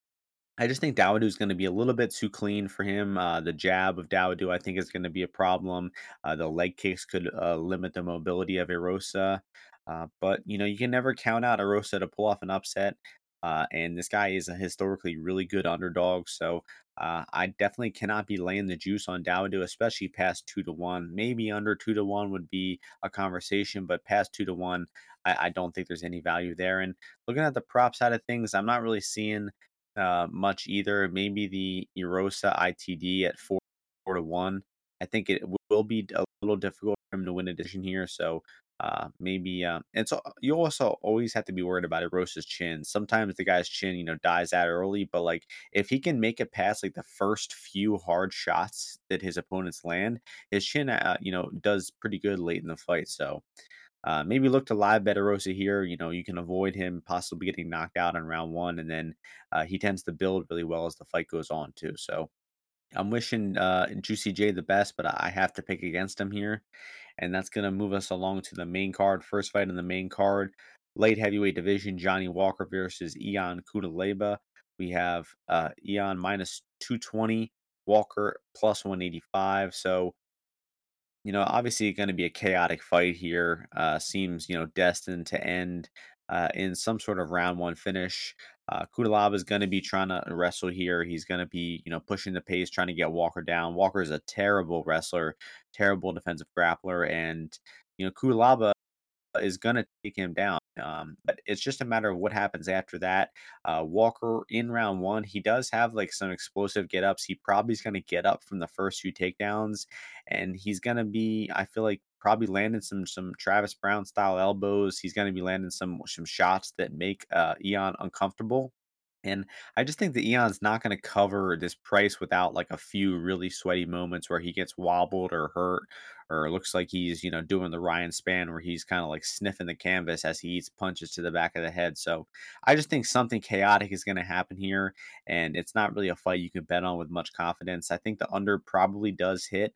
I just think Dawodu is going to be a little bit too clean for him. Uh, the jab of Dawodu, I think, is going to be a problem. Uh, the leg kicks could uh, limit the mobility of Erosa. Uh, but, you know, you can never count out Erosa to pull off an upset. Uh, and this guy is a historically really good underdog. So uh, I definitely cannot be laying the juice on Dawodu, especially past two to one. Maybe under two to one would be a conversation, but past two to one, I, I don't think there's any value there. And looking at the prop side of things, I'm not really seeing Uh, much either. Maybe the Erosa I T D at four, four to one. I think it will be a little difficult for him to win a decision here. So uh, maybe uh, and so you also always have to be worried about Erosa's chin. Sometimes the guy's chin, you know, dies out early. But like if he can make it past like the first few hard shots that his opponents land, his chin, uh, you know, does pretty good late in the fight. So. Uh, maybe look to live bet Erosa here. You know, you can avoid him possibly getting knocked out in round one. And then uh, he tends to build really well as the fight goes on, too. So I'm wishing uh, Juicy J the best, but I have to pick against him here. And that's going to move us along to the main card. First fight in the main card, light heavyweight division, Johnny Walker versus Ion Cutelaba. We have uh, Ion minus two twenty, Walker plus one eighty-five. So, you know, obviously going to be a chaotic fight here. Uh, seems, you know, destined to end uh, in some sort of round one finish. Uh, Cutelaba is going to be trying to wrestle here. He's going to be, you know, pushing the pace, trying to get Walker down. Walker is a terrible wrestler, terrible defensive grappler. And, you know, Cutelaba is going to take him down. Um, but it's just a matter of what happens after that. Uh, Walker in round one, he does have like some explosive get ups. He probably is going to get up from the first few takedowns, and he's going to be, I feel like, probably landing some some Travis Brown style elbows. He's going to be landing some some shots that make uh, Ion uncomfortable. And I just think that Ion's not going to cover this price without like a few really sweaty moments where he gets wobbled or hurt, or looks like he's, you know, doing the Ryan Spann where he's kind of like sniffing the canvas as he eats punches to the back of the head. So I just think something chaotic is going to happen here, and it's not really a fight you can bet on with much confidence. I think the under probably does hit.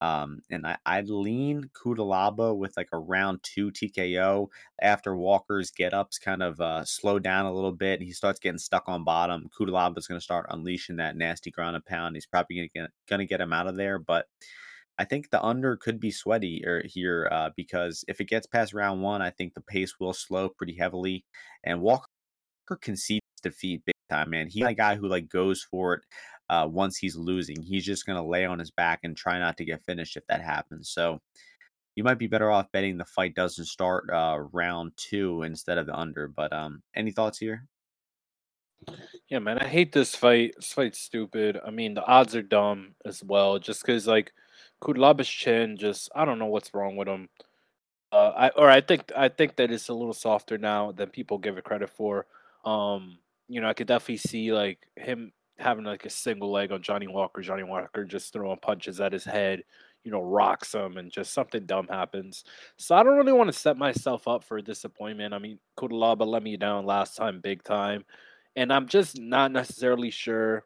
Um, and I, I'd lean Cutelaba with like a round two T K O after Walker's get-ups kind of uh, slow down a little bit. He starts getting stuck on bottom. Cutalaba's going to start unleashing that nasty ground and pound. He's probably going to get him out of there. But I think the under could be sweaty or here uh, because if it gets past round one, I think the pace will slow pretty heavily. And Walker concedes defeat big time, man. He's a guy who like goes for it. Uh, once he's losing, he's just going to lay on his back and try not to get finished if that happens. So you might be better off betting the fight doesn't start uh, round two instead of the under. But um, any thoughts here? Yeah, man, I hate this fight. This fight's stupid. I mean, the odds are dumb as well, just because, like, Cutelaba's chin just, I don't know what's wrong with him. Uh, I Or I think I think that it's a little softer now than people give it credit for. Um, you know, I could definitely see, like, him having like a single leg on Johnny Walker. Johnny Walker just throwing punches at his head, you know, rocks him, and just something dumb happens. So I don't really want to set myself up for a disappointment. I mean, Cutelaba let me down last time, big time. And I'm just not necessarily sure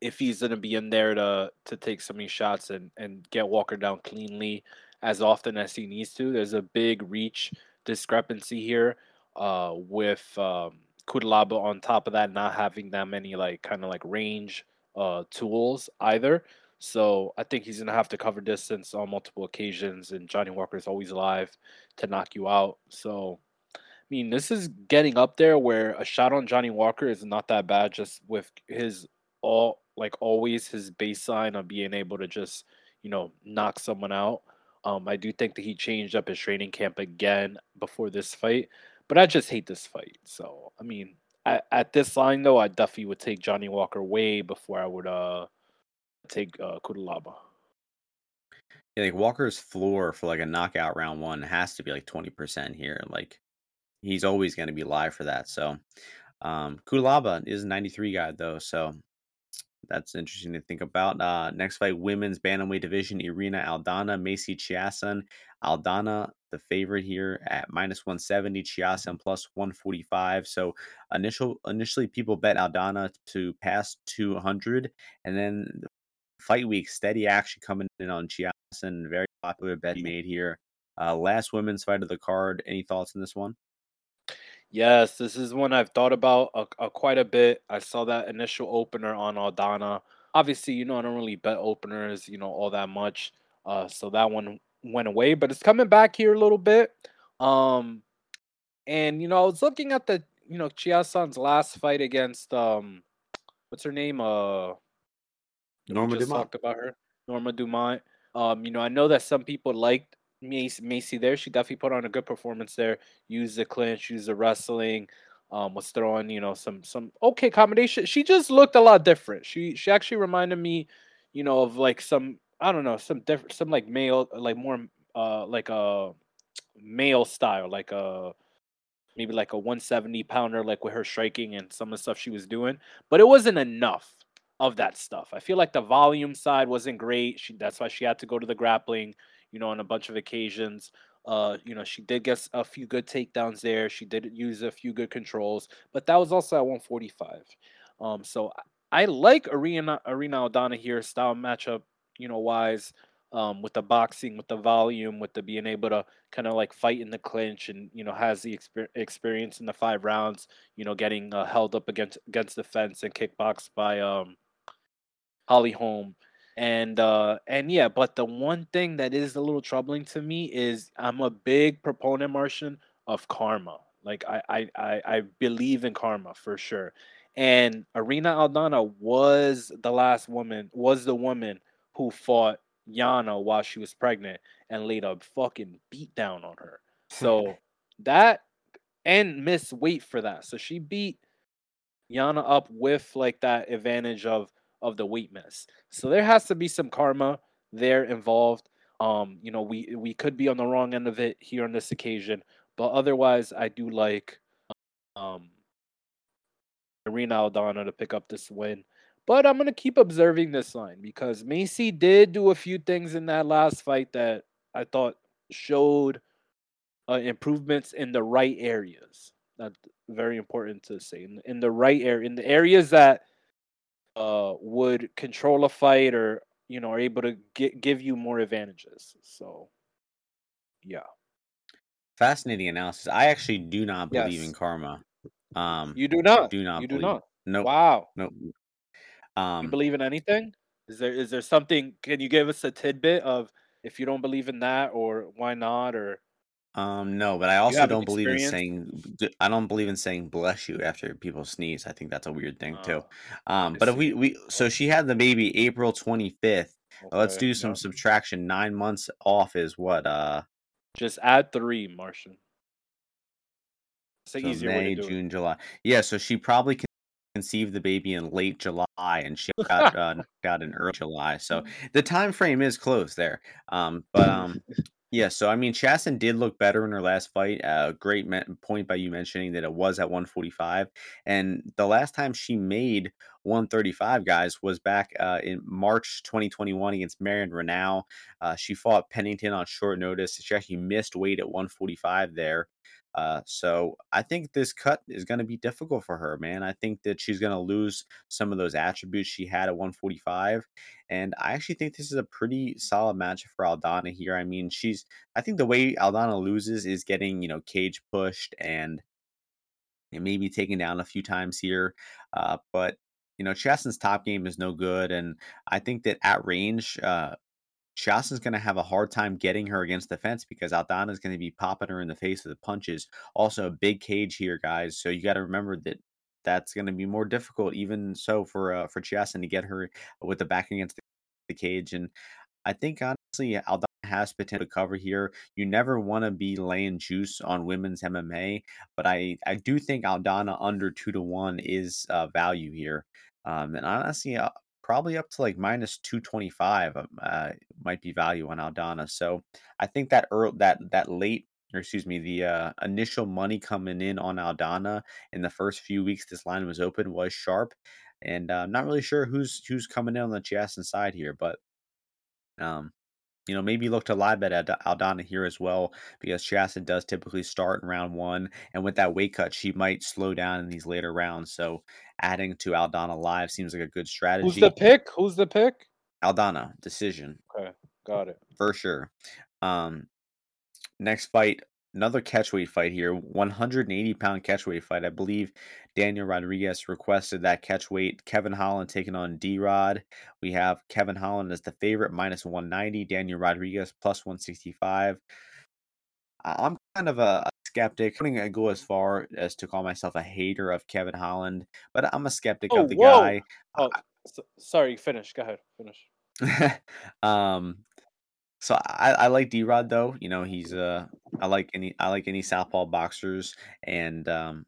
if he's going to be in there to to take so many shots and, and get Walker down cleanly as often as he needs to. There's a big reach discrepancy here uh, with um, Cutelaba on top of that not having that many like kind of like range uh tools either. So I think he's gonna have to cover distance on multiple occasions, and Johnny Walker is always live to knock you out. So I mean, this is getting up there where a shot on Johnny Walker is not that bad, just with his all like always his baseline of being able to just, you know, knock someone out. Um I do think that he changed up his training camp again before this fight. But I just hate this fight. So, I mean, I, at this line, though, I definitely would take Johnny Walker way before I would uh, take uh, Cutelaba. Yeah, like Walker's floor for like a knockout round one has to be like twenty percent here. Like, he's always going to be live for that. So, um, Cutelaba is a ninety-three guy, though. So, that's interesting to think about. Uh, next fight, women's bantamweight division, Irina Aldana, Macy Chiasson. Aldana, the favorite here at minus one seventy, Chiasson plus one forty-five. So initial initially people bet Aldana to pass two hundred, and then fight week steady action coming in on Chiasson. Very popular bet made here. Uh, last women's fight of the card. Any thoughts on this one? Yes, this is one I've thought about uh, uh, quite a bit. I saw that initial opener on Aldana. Obviously, you know, I don't really bet openers, you know, all that much. Uh, so that one went away, but it's coming back here a little bit. Um, and, you know, I was looking at the, you know, Chiasson's last fight against, um, what's her name? Uh, Norma Dumont. Talked about her. Norma Dumont. Um, you know, I know that some people liked Macy, Macy there. She definitely put on a good performance there. Used the clinch, used the wrestling, um, was throwing, you know, some some okay combination. She just looked a lot different. She she actually reminded me, you know, of like some, I don't know, some different, some like male, like more uh like a male style, like a maybe like a one seventy pounder, like with her striking and some of the stuff she was doing. But it wasn't enough of that stuff. I feel like the volume side wasn't great. She, that's why she had to go to the grappling, you know, on a bunch of occasions. Uh, you know, she did get a few good takedowns there. She did use a few good controls, but that was also at one forty-five. Um, so I like Irina, Irina Aldana here, style matchup, you know, wise, um, with the boxing, with the volume, with the being able to kind of like fight in the clinch, and, you know, has the exper- experience in the five rounds, you know, getting uh, held up against, against the fence and kickboxed by um, Holly Holm. And, uh, and yeah, but the one thing that is a little troubling to me is I'm a big proponent, Martian, of karma. Like I, I, I, I believe in karma for sure. And Irina Aldana was the last woman, was the woman who fought Yana while she was pregnant and laid a fucking beat down on her. So that, and missed weight for that. So she beat Yana up with like that advantage of, of the weight miss. So there has to be some karma there involved. Um, you know, we we could be on the wrong end of it here on this occasion, but otherwise I do like um Irina Aldana to pick up this win. But I'm going to keep observing this line because Macy did do a few things in that last fight that I thought showed uh, improvements in the right areas. That's very important to say. In, in the right area, in the areas that Uh, would control a fight, or, you know, are able to get, give you more advantages. So, yeah. Fascinating analysis. I actually do not believe yes. in karma. Um, you do not. Do not. You believe. do not. No. Nope. Wow. No. Nope. Um, you believe in anything? Is there is there something? Can you give us a tidbit of if you don't believe in that, or why not, or? Um, no, but I also don't believe in saying, I don't believe in saying bless you after people sneeze. I think that's a weird thing oh, too. Um, but if we, we, so she had the baby April twenty-fifth. Okay, let's do some yeah. subtraction. Nine months off is what, uh, just add three, Martian. It's an so easier May, way to do June, it. July. Yeah. So she probably can conceived the baby in late July, and she got uh, got in early July. So the time frame is close there. Um, but, um, yeah, so I mean, Chiasson did look better in her last fight. A uh, great me- point by you mentioning that it was at one forty-five, and the last time she made one thirty-five, guys, was back uh, in March twenty twenty-one against Marion Renau. Uh, she fought Pennington on short notice. She actually missed weight at one forty-five there. Uh, so I think this cut is going to be difficult for her, man. I think that she's going to lose some of those attributes she had at one forty-five. And I actually think this is a pretty solid match for Aldana here. I mean, she's, I think the way Aldana loses is getting, you know, cage pushed and, and maybe taken down a few times here. Uh, but, you know, Chiasson's top game is no good. And I think that at range, uh, Chiasson's going to have a hard time getting her against the fence because Aldana's going to be popping her in the face with the punches. Also, a big cage here, guys. So you got to remember that that's going to be more difficult, even so, for uh, for Chiasson to get her with the back against the, the cage. And I think, honestly, Aldana has potential to cover here. You never want to be laying juice on women's M M A, but I, I do think Aldana under two to one is uh, value here. Um, and honestly, uh, probably up to like minus two twenty-five uh, might be value on Aldana. So I think that early, that that late, or excuse me, the uh, initial money coming in on Aldana in the first few weeks this line was open was sharp, and I'm uh, not really sure who's who's coming in on the Chiasson side here, but um, You know, maybe look to live bet at Aldana here as well, because Chiasson does typically start in round one. And with that weight cut, she might slow down in these later rounds. So adding to Aldana live seems like a good strategy. Who's the pick? Who's the pick? Aldana, decision. Okay, got it. For sure. Um, next fight, another catchweight fight here, one hundred eighty pound catchweight fight. I believe Daniel Rodriguez requested that catchweight. Kevin Holland taking on D-Rod. We have Kevin Holland as the favorite, minus one ninety. Daniel Rodriguez, plus one sixty-five. I'm kind of a skeptic. I wouldn't go as far as to call myself a hater of Kevin Holland, but I'm a skeptic oh, of the whoa. guy. Oh, so, sorry, finish. Go ahead, finish. um... So I, I like D-Rod though, you know, he's uh I like any I like any southpaw boxers, and um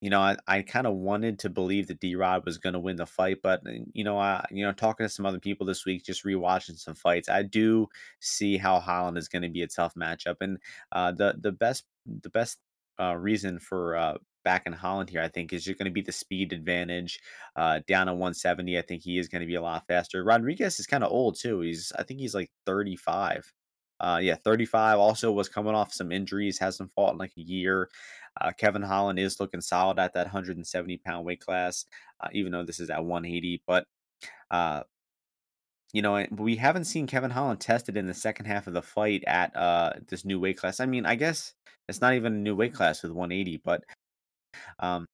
you know, I, I kind of wanted to believe that D-Rod was going to win the fight, but you know, I you know talking to some other people this week, just rewatching some fights, I do see how Holland is going to be a tough matchup, and uh the the best the best uh, reason for uh, back in Holland here, I think, is just going to be the speed advantage. Uh, down at one seventy, I think he is going to be a lot faster. Rodriguez is kind of old too. He's, I think, he's like thirty-five. Uh, yeah, thirty-five. Also, was coming off some injuries, hasn't fought in like a year. Uh, Kevin Holland is looking solid at that one seventy pound weight class, uh, even though this is at one eighty. But uh, you know, we haven't seen Kevin Holland tested in the second half of the fight at uh this new weight class. I mean, I guess it's not even a new weight class with one eighty, but Um,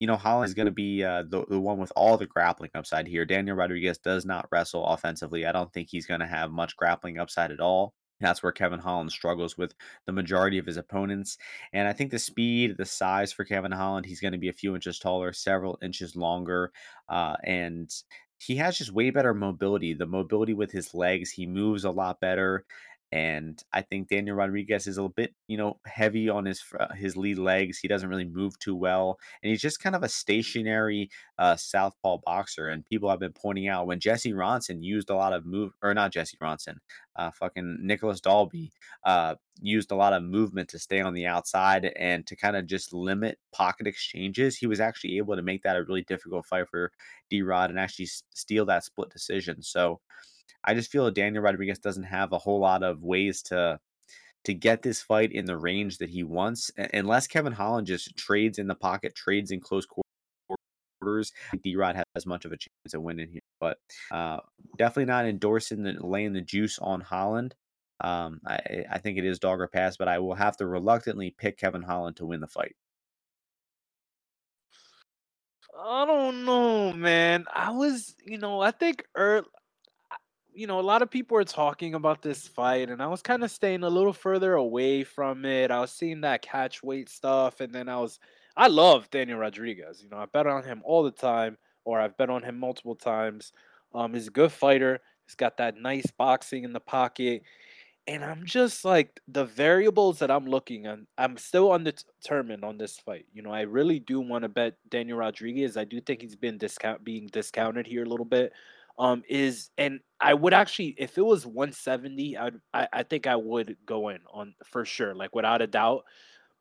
you know, Holland is going to be uh, the, the one with all the grappling upside here. Daniel Rodriguez does not wrestle offensively. I don't think he's going to have much grappling upside at all. That's where Kevin Holland struggles with the majority of his opponents. And I think the speed, the size for Kevin Holland, he's going to be a few inches taller, several inches longer, uh, and he has just way better mobility. The mobility with his legs, he moves a lot better. And I think Daniel Rodriguez is a little bit, you know, heavy on his uh, his lead legs. He doesn't really move too well. And he's just kind of a stationary uh, southpaw boxer. And people have been pointing out when Jesse Ronson used a lot of move, or not Jesse Ronson, uh, fucking Nicholas Dalby uh, used a lot of movement to stay on the outside and to kind of just limit pocket exchanges. He was actually able to make that a really difficult fight for D-Rod and actually steal that split decision. So I just feel that Daniel Rodriguez doesn't have a whole lot of ways to to get this fight in the range that he wants, unless Kevin Holland just trades in the pocket, trades in close quarters. D-Rod has as much of a chance of winning here, but uh, definitely not endorsing the laying the juice on Holland. Um, I, I think it is dog or pass, but I will have to reluctantly pick Kevin Holland to win the fight. I don't know, man. I was, you know, I think early. You know, a lot of people are talking about this fight, and I was kind of staying a little further away from it. I was seeing that catch weight stuff, and then I was, I love Daniel Rodriguez. You know, I bet on him all the time, or I've bet on him multiple times. Um, he's a good fighter. He's got that nice boxing in the pocket, and I'm just like the variables that I'm looking on. I'm still undetermined on this fight. You know, I really do want to bet Daniel Rodriguez. I do think he's been discount being discounted here a little bit. Um, is and I would actually, if it was one seventy, I'd, I I think I would go in on for sure, like without a doubt,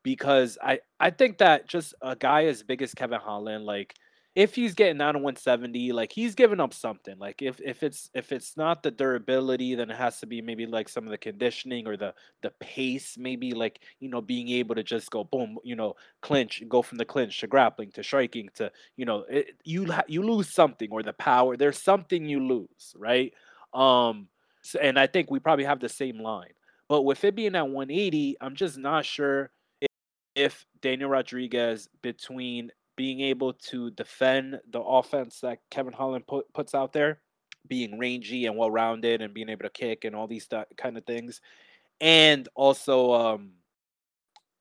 because I, I think that just a guy as big as Kevin Holland, like if he's getting down to one seventy, like he's giving up something. Like if, if it's if it's not the durability, then it has to be maybe like some of the conditioning or the the pace, maybe like, you know, being able to just go boom, you know, clinch, go from the clinch to grappling to striking to, you know, it, you you lose something, or the power. There's something you lose, right? Um, so, and I think we probably have the same line, but with it being at one eighty, I'm just not sure if, if Daniel Rodriguez, between being able to defend the offense that Kevin Holland put, puts out there, being rangy and well-rounded and being able to kick and all these th- kind of things. And also, um,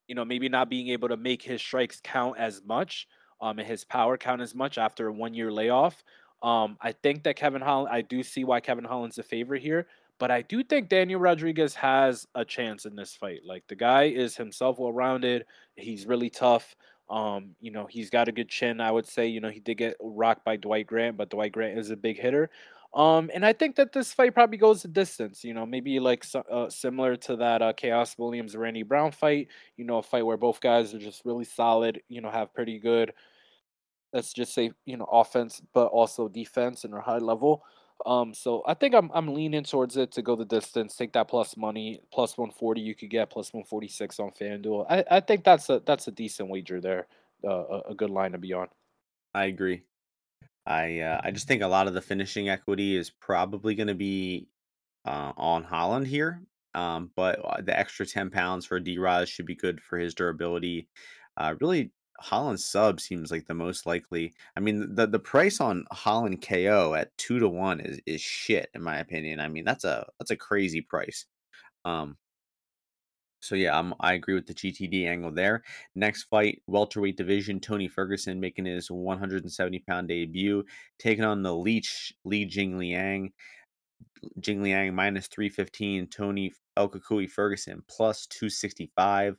you know, maybe not being able to make his strikes count as much, um, and his power count as much after a one-year layoff. Um, I think that Kevin Holland, I do see why Kevin Holland's a favorite here, but I do think Daniel Rodriguez has a chance in this fight. Like, the guy is himself well-rounded. He's really tough. Um, you know, he's got a good chin, I would say. You know, he did get rocked by Dwight Grant, but Dwight Grant is a big hitter. Um, and I think that this fight probably goes a distance, you know, maybe like uh, similar to that uh, Chaos Williams-Randy Brown fight, you know, a fight where both guys are just really solid, you know, have pretty good, let's just say, you know, offense, but also defense and are high level. Um, so I think I'm I'm leaning towards it to go the distance. Take that plus money, plus one forty you could get, plus one forty-six on FanDuel. I, I think that's a that's a decent wager there, uh, a, a good line to be on. I agree. I uh, I just think a lot of the finishing equity is probably going to be uh, on Holland here, um, but the extra ten pounds for D-Roz should be good for his durability. Uh, really, Holland's sub seems like the most likely. I mean, the, the price on Holland K O at two to one is, is shit, in my opinion. I mean, that's a that's a crazy price. Um, so yeah, I'm, I agree with the G T D angle there. Next fight, welterweight division, Tony Ferguson making his one seventy pound debut, taking on the leech Li Jingliang. Jingliang minus three fifteen. Tony El Kukui Ferguson plus two sixty-five.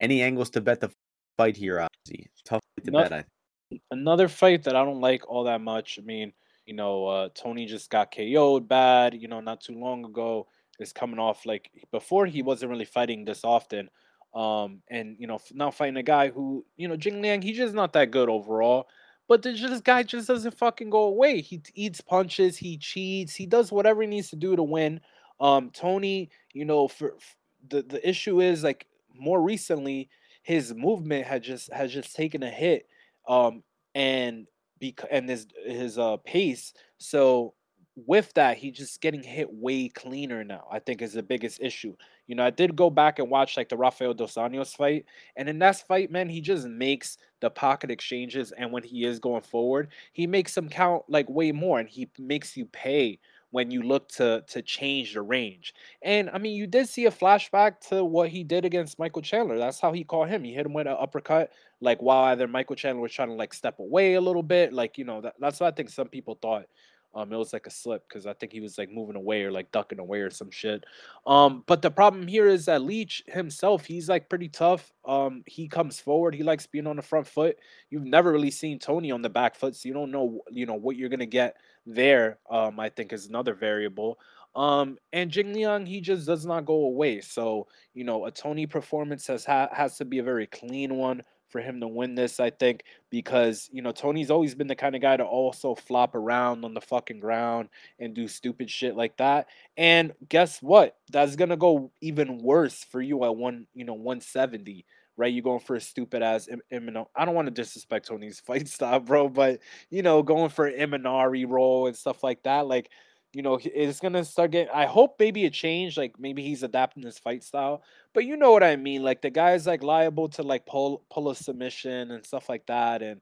Any angles to bet the fight here, obviously? Tough fight to bet, I think. Another fight that I don't like all that much. I mean, you know, uh, Tony just got K O'd bad, you know, not too long ago. Is coming off, like, before he wasn't really fighting this often. Um, and, you know, now fighting a guy who, you know, Jingliang, he's just not that good overall. But this, this guy just doesn't fucking go away. He eats punches. He cheats. He does whatever he needs to do to win. Um, Tony, you know, for, for the, the issue is, like, more recently, his movement had just has just taken a hit, um, and bec- and his his uh, pace. So with that, he's just getting hit way cleaner now, I think, is the biggest issue. You know, I did go back and watch, like, the Rafael Dos Anjos fight, and in that fight, man, he just makes the pocket exchanges, and when he is going forward, he makes them count, like, way more, and he makes you pay when you look to to change the range. And, I mean, you did see a flashback to what he did against Michael Chandler. That's how he caught him. He hit him with an uppercut, like, while either Michael Chandler was trying to, like, step away a little bit. Like, you know, that, that's what I think some people thought. Um, it was, like, a slip because I think he was, like, moving away or, like, ducking away or some shit. Um, but the problem here is that Leach himself, he's, like, pretty tough. Um, he comes forward. He likes being on the front foot. You've never really seen Tony on the back foot, so you don't know, you know, what you're going to get there, um, I think, is another variable. Um, and Jingliang, he just does not go away. So, you know, a Tony performance has ha- has to be a very clean one for him to win this, I think, because, you know, Tony's always been the kind of guy to also flop around on the fucking ground and do stupid shit like that. And guess what? That's gonna go even worse for you at one, you know, one seventy, right? You're going for a stupid ass M and R. I don't want to disrespect Tony's fight style, bro, but, you know, going for an M and R roll and stuff like that, like, you know, it's going to start getting, I hope maybe it changed. Like, maybe he's adapting his fight style. But you know what I mean? Like, the guy's, like, liable to, like, pull pull a submission and stuff like that. And,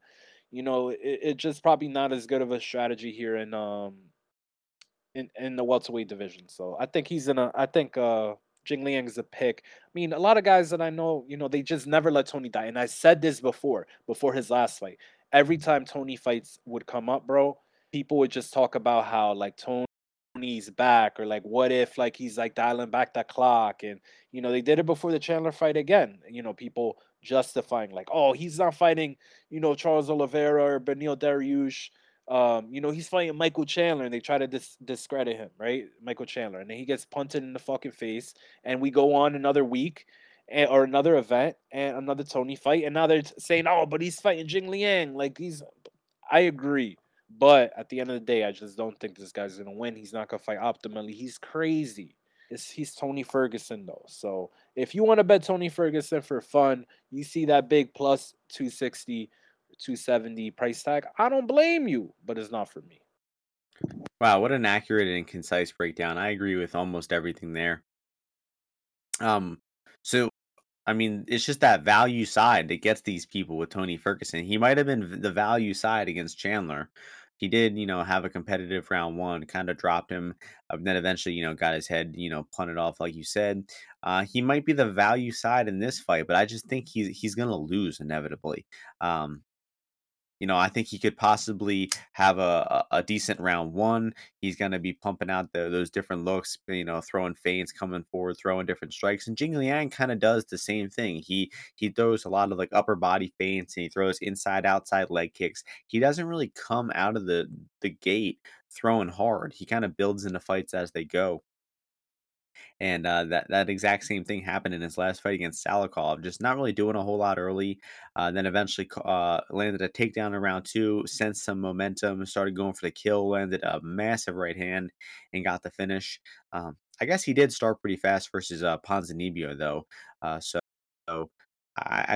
you know, it, it just probably not as good of a strategy here in um in, in the welterweight division. So I think he's in a, I think uh, Jingliang is a pick. I mean, a lot of guys that I know, you know, they just never let Tony die. And I said this before, before his last fight. Every time Tony fights would come up, bro, people would just talk about how, like, Tony, Tony's back, or like, what if, like, he's, like, dialing back the clock. And, you know, they did it before the Chandler fight again, you know, people justifying, like, oh, he's not fighting, you know, Charles Oliveira or Benil Dariush, um you know, he's fighting Michael Chandler, and they try to dis- discredit him, right? Michael Chandler, and then he gets punted in the fucking face, and we go on another week and, or another event and another Tony fight, and now they're saying, oh, but he's fighting Jingliang, like, he's, I agree. But at the end of the day, I just don't think this guy's going to win. He's not going to fight optimally. He's crazy. It's, he's Tony Ferguson, though. So if you want to bet Tony Ferguson for fun, you see that big plus two sixty, two seventy price tag, I don't blame you, but it's not for me. Wow, what an accurate and concise breakdown. I agree with almost everything there. Um, so, I mean, it's just that value side that gets these people with Tony Ferguson. He might have been the value side against Chandler. He did, you know, have a competitive round one, kind of dropped him, and then eventually, you know, got his head, you know, punted off, like you said. Uh, he might be the value side in this fight, but I just think he's, he's going to lose inevitably. Um, you know, I think he could possibly have a, a decent round one. He's going to be pumping out the, those different looks, you know, throwing feints, coming forward, throwing different strikes. And Jingliang kind of does the same thing. He he throws a lot of, like, upper body feints, and he throws inside, outside leg kicks. He doesn't really come out of the, the gate throwing hard. He kind of builds into fights as they go. And uh, that, that exact same thing happened in his last fight against Salikov, just not really doing a whole lot early. Uh, then eventually uh, landed a takedown in round two, sensed some momentum, started going for the kill, landed a massive right hand and got the finish. Um, I guess he did start pretty fast versus uh, Ponzinibbio, though. Uh, so so I,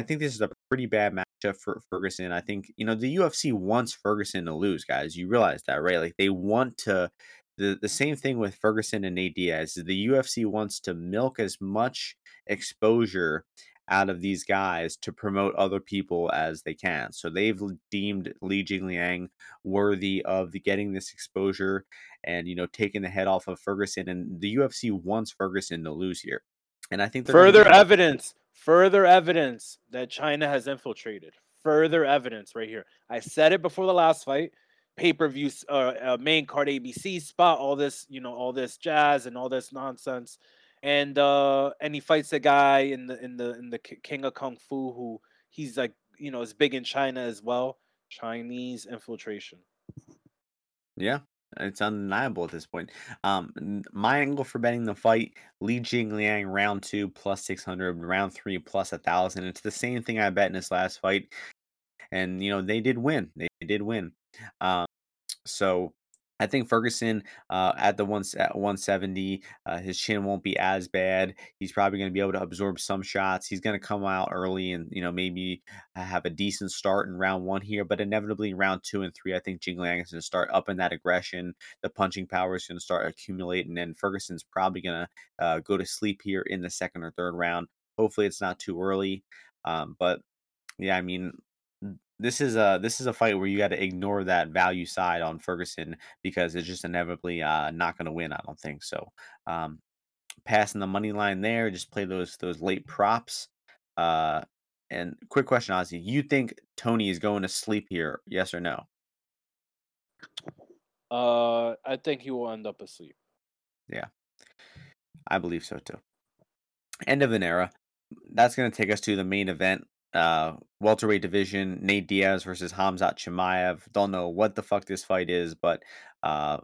I think this is a pretty bad matchup for Ferguson. I think, you know, the U F C wants Ferguson to lose, guys. You realize that, right? Like, they want to... The, the same thing with Ferguson and Nate Diaz. The U F C wants to milk as much exposure out of these guys to promote other people as they can. So they've deemed Li Jingliang worthy of getting this exposure and, you know, taking the head off of Ferguson. And the U F C wants Ferguson to lose here. And I think further gonna- evidence, further evidence that China has infiltrated. Further evidence right here. I said it before the last fight. Pay-per-view, uh, uh, main card, A B C spot, all this, you know, all this jazz and all this nonsense, and uh, and he fights a guy in the in the in the King of Kung Fu who he's like, you know, is big in China as well. Chinese infiltration. Yeah, it's undeniable at this point. Um, my angle for betting the fight: Li Jingliang round two plus six hundred, round three plus a thousand. It's the same thing I bet in his last fight, and you know they did win. They did win. Um, so I think Ferguson, uh, at the one at one seventy, uh, his chin won't be as bad. He's probably going to be able to absorb some shots. He's going to come out early and, you know, maybe have a decent start in round one here, but inevitably in round two and three, I think Jingliang is going to start upping that aggression. The punching power is going to start accumulating, and Ferguson's probably going to, uh, go to sleep here in the second or third round. Hopefully it's not too early. Um, but yeah, I mean, This is a this is a fight where you got to ignore that value side on Ferguson because it's just inevitably uh, not going to win. I don't think so. Um, passing the money line there, just play those those late props. Uh, and quick question, Ozzy, you think Tony is going to sleep here? Yes or no? Uh, I think he will end up asleep. Yeah, I believe so too. End of an era. That's going to take us to the main event. Uh, welterweight division, Nate Diaz versus Khamzat Chimaev. Don't know what the fuck this fight is, but uh,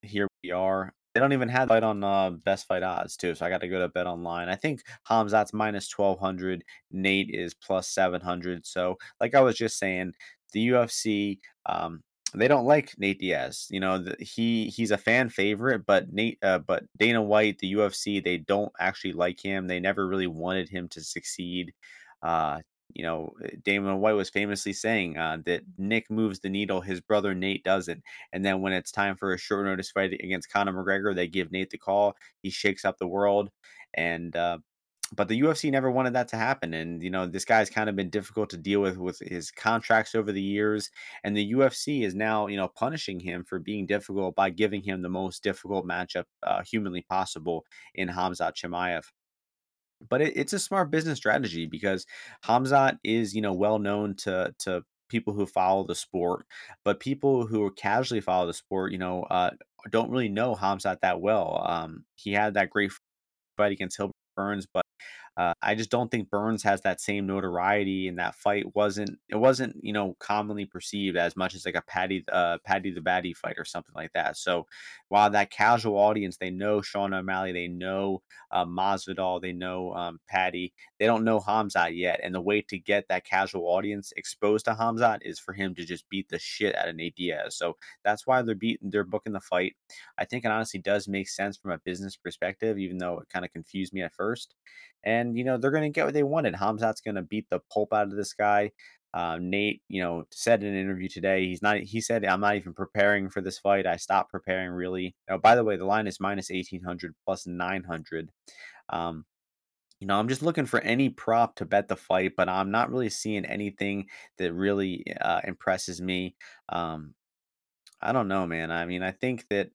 here we are. They don't even have the fight on uh, Best Fight Odds, too, so I got to go to Bet Online. I think Hamzat's minus twelve hundred. Nate is plus seven hundred. So, like I was just saying, the U F C, um, they don't like Nate Diaz. You know, the, he he's a fan favorite, but Nate, uh, but Dana White, the U F C, they don't actually like him. They never really wanted him to succeed. Uh, you know, Dana White was famously saying uh, that Nick moves the needle, his brother Nate doesn't. And then when it's time for a short notice fight against Conor McGregor, they give Nate the call. He shakes up the world. And uh, but the U F C never wanted that to happen. And, you know, this guy's kind of been difficult to deal with with his contracts over the years. And the U F C is now, you know, punishing him for being difficult by giving him the most difficult matchup uh, humanly possible in Khamzat Chimaev. But it, it's a smart business strategy because Khamzat is, you know, well known to to people who follow the sport, but people who casually follow the sport, you know, uh, don't really know Khamzat that well. Um, he had that great fight against Hilbert Burns, but uh, I just don't think Burns has that same notoriety, and that fight wasn't it wasn't you know commonly perceived as much as like a Paddy uh, Paddy the Batty fight or something like that. So while that casual audience, they know Sean O'Malley, they know uh, Masvidal, they know um, Paddy, they don't know Khamzat yet. And the way to get that casual audience exposed to Khamzat is for him to just beat the shit out of Nate Diaz. So that's why they're beating, they're booking the fight. I think it honestly does make sense from a business perspective, even though it kind of confused me at first. And, you know, they're going to get what they wanted. Hamzat's going to beat the pulp out of this guy. Uh, Nate, you know, said in an interview today, he's not, he said, I'm not even preparing for this fight. I stopped preparing, really. Oh, by the way, the line is minus eighteen hundred plus nine hundred. Um, you know, I'm just looking for any prop to bet the fight, but I'm not really seeing anything that really uh, impresses me. Um, I don't know, man. I mean, I think that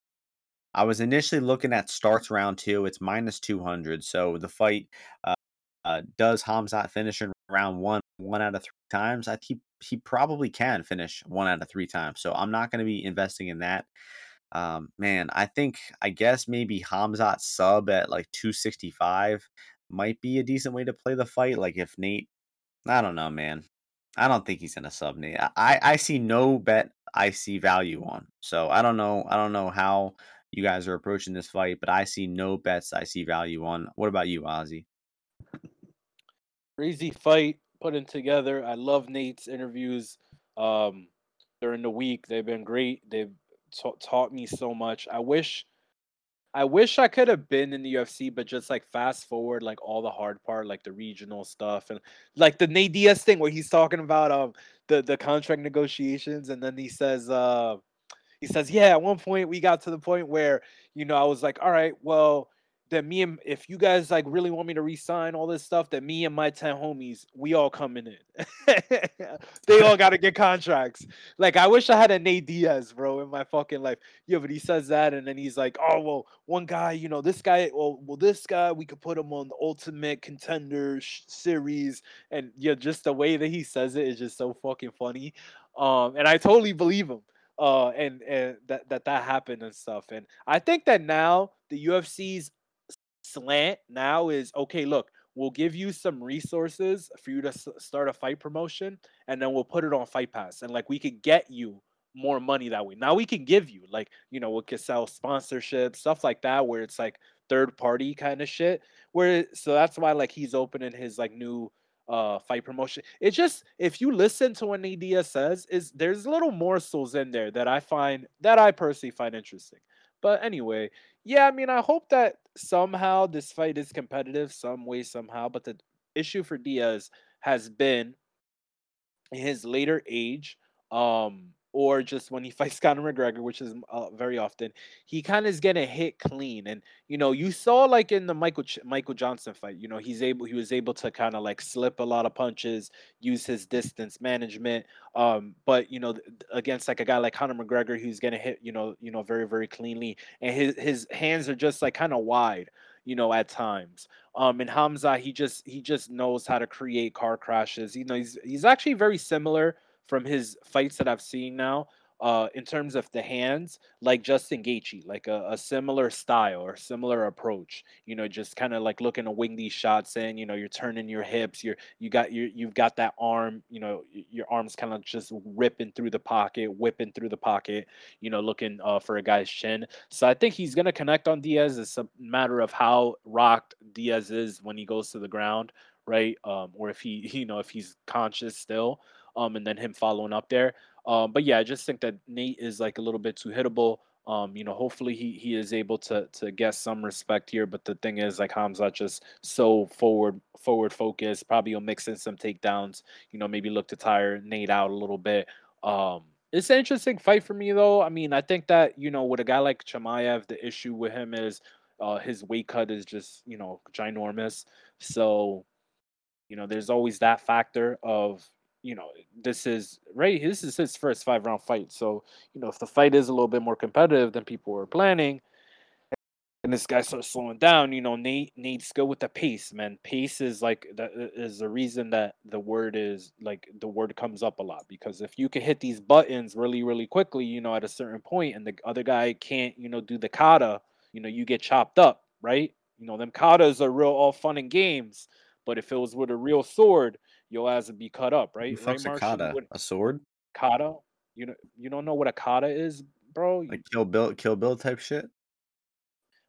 I was initially looking at starts round two. It's minus two hundred. So the fight uh, uh, does Khamzat finish in round one, one out of three times. I think he probably can finish one out of three times. So I'm not going to be investing in that. Um, man, I think, I guess maybe Khamzat sub at like two sixty-five might be a decent way to play the fight. Like if Nate, I don't know, man. I don't think he's going to sub Nate. I, I see no bet I see value on. So I don't know. I don't know how you guys are approaching this fight, but I see no bets I see value on. What about you, Ozzy? Crazy fight putting together. I love Nate's interviews um, during the week. They've been great. They've ta- taught me so much. I wish I wish I could have been in the U F C, but just like fast forward, like all the hard part, like the regional stuff and like the Nate Diaz thing where he's talking about um the, the contract negotiations. And then he says, uh, he says, yeah, at one point we got to the point where, you know, I was like, all right, well, that me and if you guys like really want me to re-sign all this stuff, that me and my ten homies, we all coming in. They all got to get contracts. Like, I wish I had a Nate Diaz, bro, in my fucking life. Yeah, but he says that, and then he's like, oh, well, one guy, you know, this guy, well, well this guy, we could put him on the Ultimate Contender sh- series. And, yeah, just the way that he says it is just so fucking funny. Um, and I totally believe him. Uh, and and that, that that happened and stuff. And I think that now the U F C's slant now is, okay, look, we'll give you some resources for you to s- start a fight promotion, and then we'll put it on Fight Pass, and like we could get you more money that way. Now we can give you, like, you know, we could sell sponsorships, stuff like that, where it's like third party kind of shit, where so that's why like he's opening his like new uh fight promotion. It's just, if you listen to what Nate Diaz says, is there's little morsels in there that I find that I personally find interesting. But anyway, yeah, I mean, I hope that somehow this fight is competitive some way, somehow. But the issue for Diaz has been his later age, um, or just when he fights Conor McGregor, which is uh, very often, he kind of is getting hit clean. And, you know, you saw like in the Michael Ch- Michael Johnson fight, you know, he's able he was able to kind of like slip a lot of punches, use his distance management. Um, but, you know, against like a guy like Conor McGregor, who's getting hit, you know, you know, very, very cleanly. And his, his hands are just like kind of wide, you know, at times. Um, and Khamzat, he just he just knows how to create car crashes. You know, he's he's actually very similar from his fights that I've seen now, uh, in terms of the hands, like Justin Gaethje, like a, a similar style or similar approach, you know, just kind of like looking to wing these shots in, you know, you're turning your hips, you're, you got your, you've got that arm, you know, your arm's kind of just ripping through the pocket, whipping through the pocket, you know, looking uh, for a guy's chin. So I think he's going to connect on Diaz. It's a matter of how rocked Diaz is when he goes to the ground, right? Um, or if he, you know, if he's conscious still. Um, and then him following up there. Um, but yeah, I just think that Nate is like a little bit too hittable. Um, you know, hopefully he he is able to to get some respect here. But the thing is, like, Khamzat just so forward forward focused. Probably will mix in some takedowns. You know, maybe look to tire Nate out a little bit. Um, it's an interesting fight for me, though. I mean, I think that, you know, with a guy like Chimaev, the issue with him is uh, his weight cut is just, you know, ginormous. So, you know, there's always that factor of, you know, this is right. This is his first five round fight. So, you know, if the fight is a little bit more competitive than people were planning, and this guy starts slowing down, you know, Nate Nate's good with the pace, man. Pace is like that is the reason that the word is like the word comes up a lot, because if you can hit these buttons really, really quickly, you know, at a certain point, and the other guy can't, you know, do the kata, you know, you get chopped up, right? You know, them katas are real all fun and games, but if it was with a real sword, your ass would be cut up, right? Who right, a kata? Would... A sword? Kata? You know, you don't know what a kata is, bro? Like Kill Bill, Kill Bill type shit?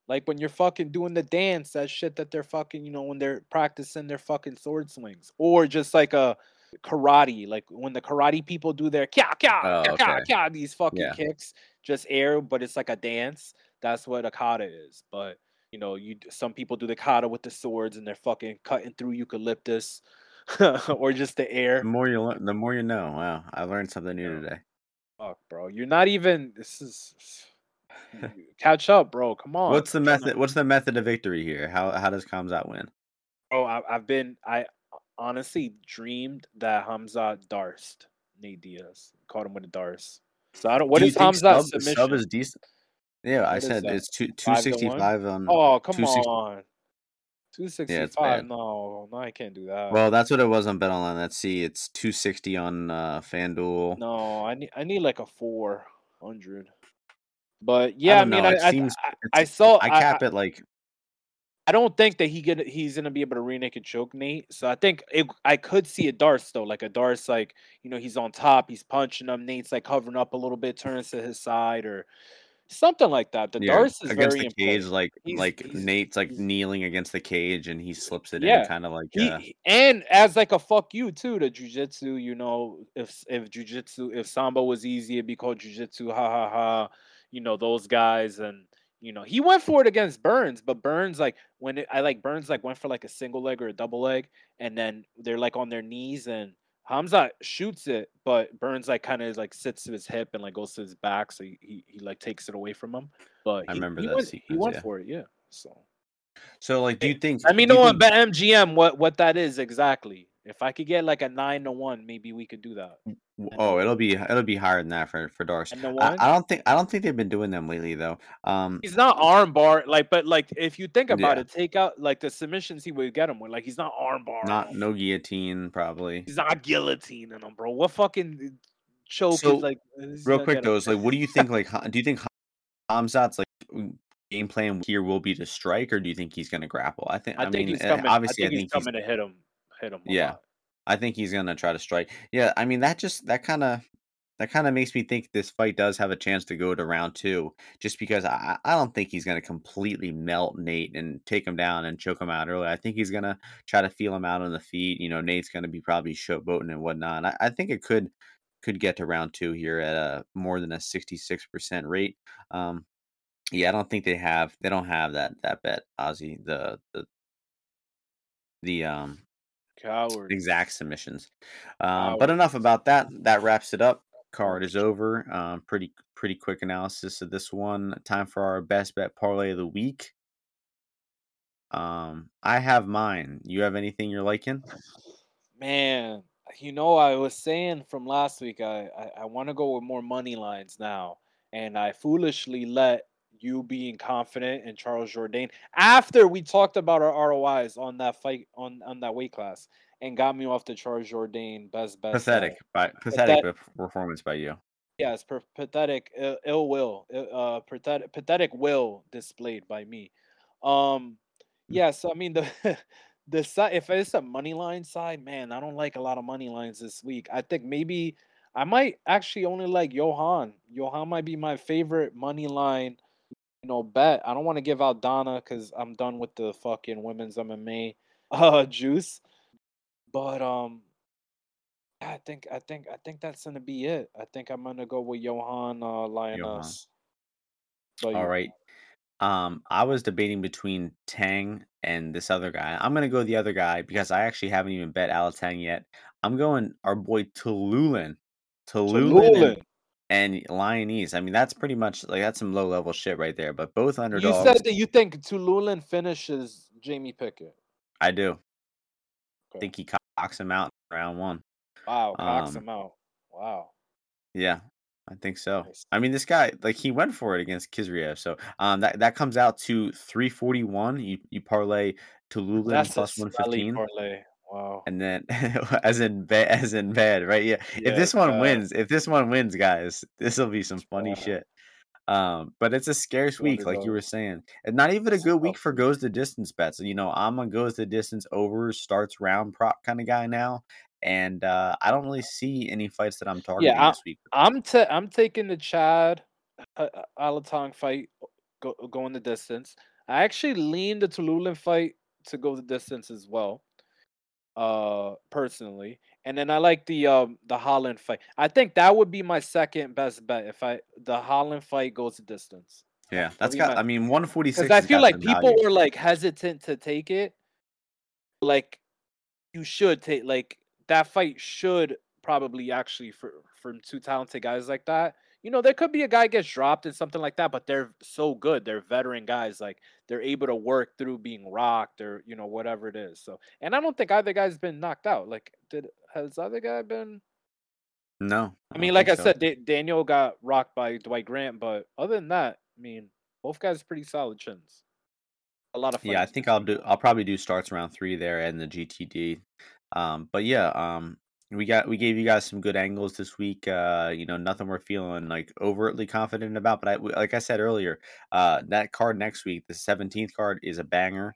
Like when you're fucking doing the dance, that shit that they're fucking, you know, when they're practicing their fucking sword swings. Or just like a karate, like when the karate people do their kya, kya, oh, kya, okay. kya, kya, these fucking yeah. kicks. Just air, but it's like a dance. That's what a kata is. But, you know, you some people do the kata with the swords and they're fucking cutting through eucalyptus. Or just the air. The more you learn, the more you know. Wow, I learned something new today. Fuck, bro, you're not even. This is catch up, bro. Come on. What's the method? What's the method of victory here? How how does Khamzat win? Oh, I, I've been. I honestly dreamed that Khamzat darst Nate Diaz, caught him with a darst. So I don't. What Do is Hamzat's submission? Sub is decent. Yeah, what I said that? It's two two sixty five on. Oh come on. two sixty-five, yeah, no, no, I can't do that. Well, that's what it was on BetOnline. Let's see, it's two sixty on uh, FanDuel. No, I need, I need like a four hundred. But yeah, I, I mean, I, I, seems, I, I saw, I cap I, it like. I don't think that he get he's gonna be able to rear naked choke Nate. So I think it, I could see a darts though, like a darts, like, you know, he's on top, he's punching him, Nate's like covering up a little bit, turns to his side or. Something like that. The yeah, Darce is against very the cage, important. Like he's, like he's, Nate's like he's, kneeling against the cage and he slips it yeah. in, kind of like yeah. He, and as like a fuck you too to jiu-jitsu. You know, if if jiu-jitsu, if samba was easy, it'd be called jiu-jitsu. Ha ha ha. You know those guys, and you know he went for it against Burns, but Burns like when it, I like Burns like went for like a single leg or a double leg, and then they're like on their knees and. Khamzat shoots it, but Burns like kind of like sits to his hip and like goes to his back, so he he, he like takes it away from him. But he, I remember he that went, sequence, he went yeah. for it, yeah. So, so like, do you think? I mean, no one bet M G M what what that is exactly. If I could get like a nine to one, maybe we could do that. Oh, it'll be it'll be higher than that for for Darce. I, I don't think I don't think they've been doing them lately though. Um, he's not armbar like, but like if you think about yeah. it, take out like the submissions he would get him with. Like he's not armbar. Not no guillotine probably. He's not guillotining him, bro. What fucking choke so, is like? Real quick though, is like, what do you think? Like, do you think Khamzat's like? Game plan here will be to strike, or do you think he's going to grapple? I think. I, I think mean, he's coming. Obviously, I think, I think he's, he's coming to hit him. Hit him. Yeah, lot. I think he's going to try to strike. Yeah, I mean that just that kind of that kind of makes me think this fight does have a chance to go to round two, just because I, I don't think he's going to completely melt Nate and take him down and choke him out early. I think he's going to try to feel him out on the feet. You know, Nate's going to be probably showboating and whatnot. I, I think it could could get to round two here at a more than a sixty-six percent rate. Um, Yeah, I don't think they have. They don't have that that bet, Ozzy. The the the um Coward. exact submissions. Um, but enough about that. That wraps it up. Card is over. Um, pretty pretty quick analysis of this one. Time for our best bet parlay of the week. Um, I have mine. You have anything you're liking? Man, you know I was saying from last week. I I, I want to go with more money lines now, and I foolishly let. You being confident in Charles Jourdain after we talked about our R O Is on that fight on, on that weight class and got me off the Charles Jourdain best best pathetic by, pathetic that, performance by you. Yes, per, pathetic Ill, ill will, uh, pathetic pathetic will displayed by me. Um, yeah, so I mean the the side if it's a money line side, man, I don't like a lot of money lines this week. I think maybe I might actually only like Johan. Johan might be my favorite money line. You know, bet. I don't want to give out Donna because I'm done with the fucking women's M M A uh, juice. But um, I think I think I think that's gonna be it. I think I'm gonna go with Johan uh, Lionese. Johan. So, All yeah. right. Um, I was debating between Tang and this other guy. I'm gonna go the other guy because I actually haven't even bet Alatang yet. I'm going our boy Talulian. Talulian. And Lionese, I mean, that's pretty much like that's some low level shit right there. But both underdogs. You said that you think Talulian finishes Jamie Pickett. I do. Okay. I think he cocks him out in round one. Wow, cocks um, him out. Wow. Yeah, I think so. Nice. I mean, this guy, like, he went for it against Kizriev. So um, that that comes out to three forty one. You you parlay Talulian plus one fifteen. Wow. And then, as in bed, as in bed, right? Yeah. yeah if this one uh, wins, if this one wins, guys, this will be some funny uh, shit. Um, but it's a scarce week, like you were saying, and not even a good week for goes the distance bets. You know, I'm a goes the distance over starts round prop kind of guy now, and uh, I don't really see any fights that I'm targeting yeah, I, this week. I'm t- I'm taking the Chad uh, Alatang fight go- going the distance. I actually leaned the Talulian fight to go the distance as well. Uh, personally, and then I like the um the Holland fight. I think that would be my second best bet if I the Holland fight goes the distance. Yeah, that's got. My, I mean, one forty-six. Because I feel like people value. were like hesitant to take it. Like, you should take like that fight should probably actually for from two talented guys like that. You know, there could be a guy gets dropped and something like that, but they're so good. They're veteran guys. Like, they're able to work through being rocked or, you know, whatever it is. So, and I don't think either guy's been knocked out. Like, did has the other guy been? No. I, I mean, like I so. said, D- Daniel got rocked by Dwight Grant, but other than that, I mean, both guys pretty solid chins. A lot of fun. Yeah, I think I'll do. I'll probably do starts round three there and the G T D. Um, but yeah, um. We got we gave you guys some good angles this week. Uh, you know, nothing we're feeling like overtly confident about. But I, like I said earlier, uh, that card next week, the seventeenth card, is a banger.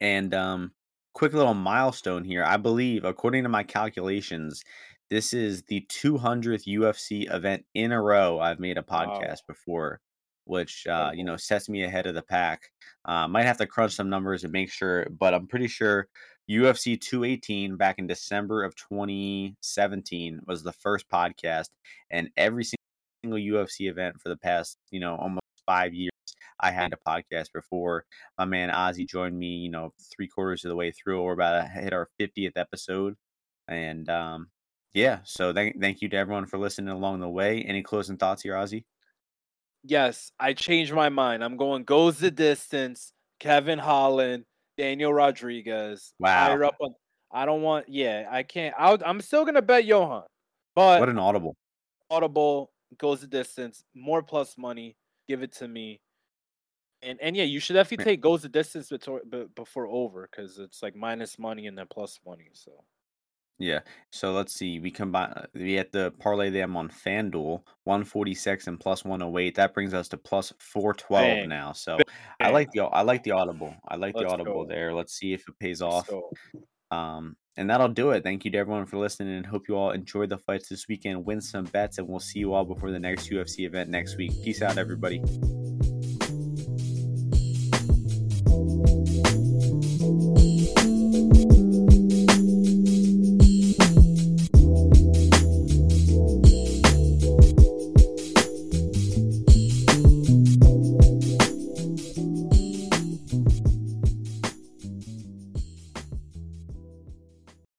And um, quick little milestone here. I believe, according to my calculations, This is the two hundredth U F C event in a row I've made a podcast wow. before, which, uh, you know, sets me ahead of the pack. Uh, might have to crunch some numbers and make sure, but I'm pretty sure U F C two eighteen back in December of twenty seventeen was the first podcast, and every single U F C event for the past, you know, almost five years, I had a podcast before. My man Ozzy joined me, you know, three quarters of the way through. We're about to hit our fiftieth episode. And um, yeah, so thank thank you to everyone for listening along the way. Any closing thoughts here, Ozzy? Yes, I changed my mind. I'm going goes the distance. Kevin Holland, Daniel Rodriguez. Wow. Higher up on, I don't want. Yeah, I can't. I'll, I'm still gonna bet Johan. But what an audible! Audible goes the distance. More plus money. Give it to me. And and yeah, you should definitely take goes the distance before before over, because it's like minus money and then plus money. So yeah. So let's see. We combine. We had to parlay them on FanDuel, one forty six and plus one oh eight. That brings us to plus four twelve now. So Bang. I like the I like the audible. I like Let's the audible go. there. Let's see if it pays Let's off. Go. Um, and that'll do it. Thank you to everyone for listening, and hope you all enjoyed the fights this weekend, win some bets, and we'll see you all before the next U F C event next week. Peace out, everybody.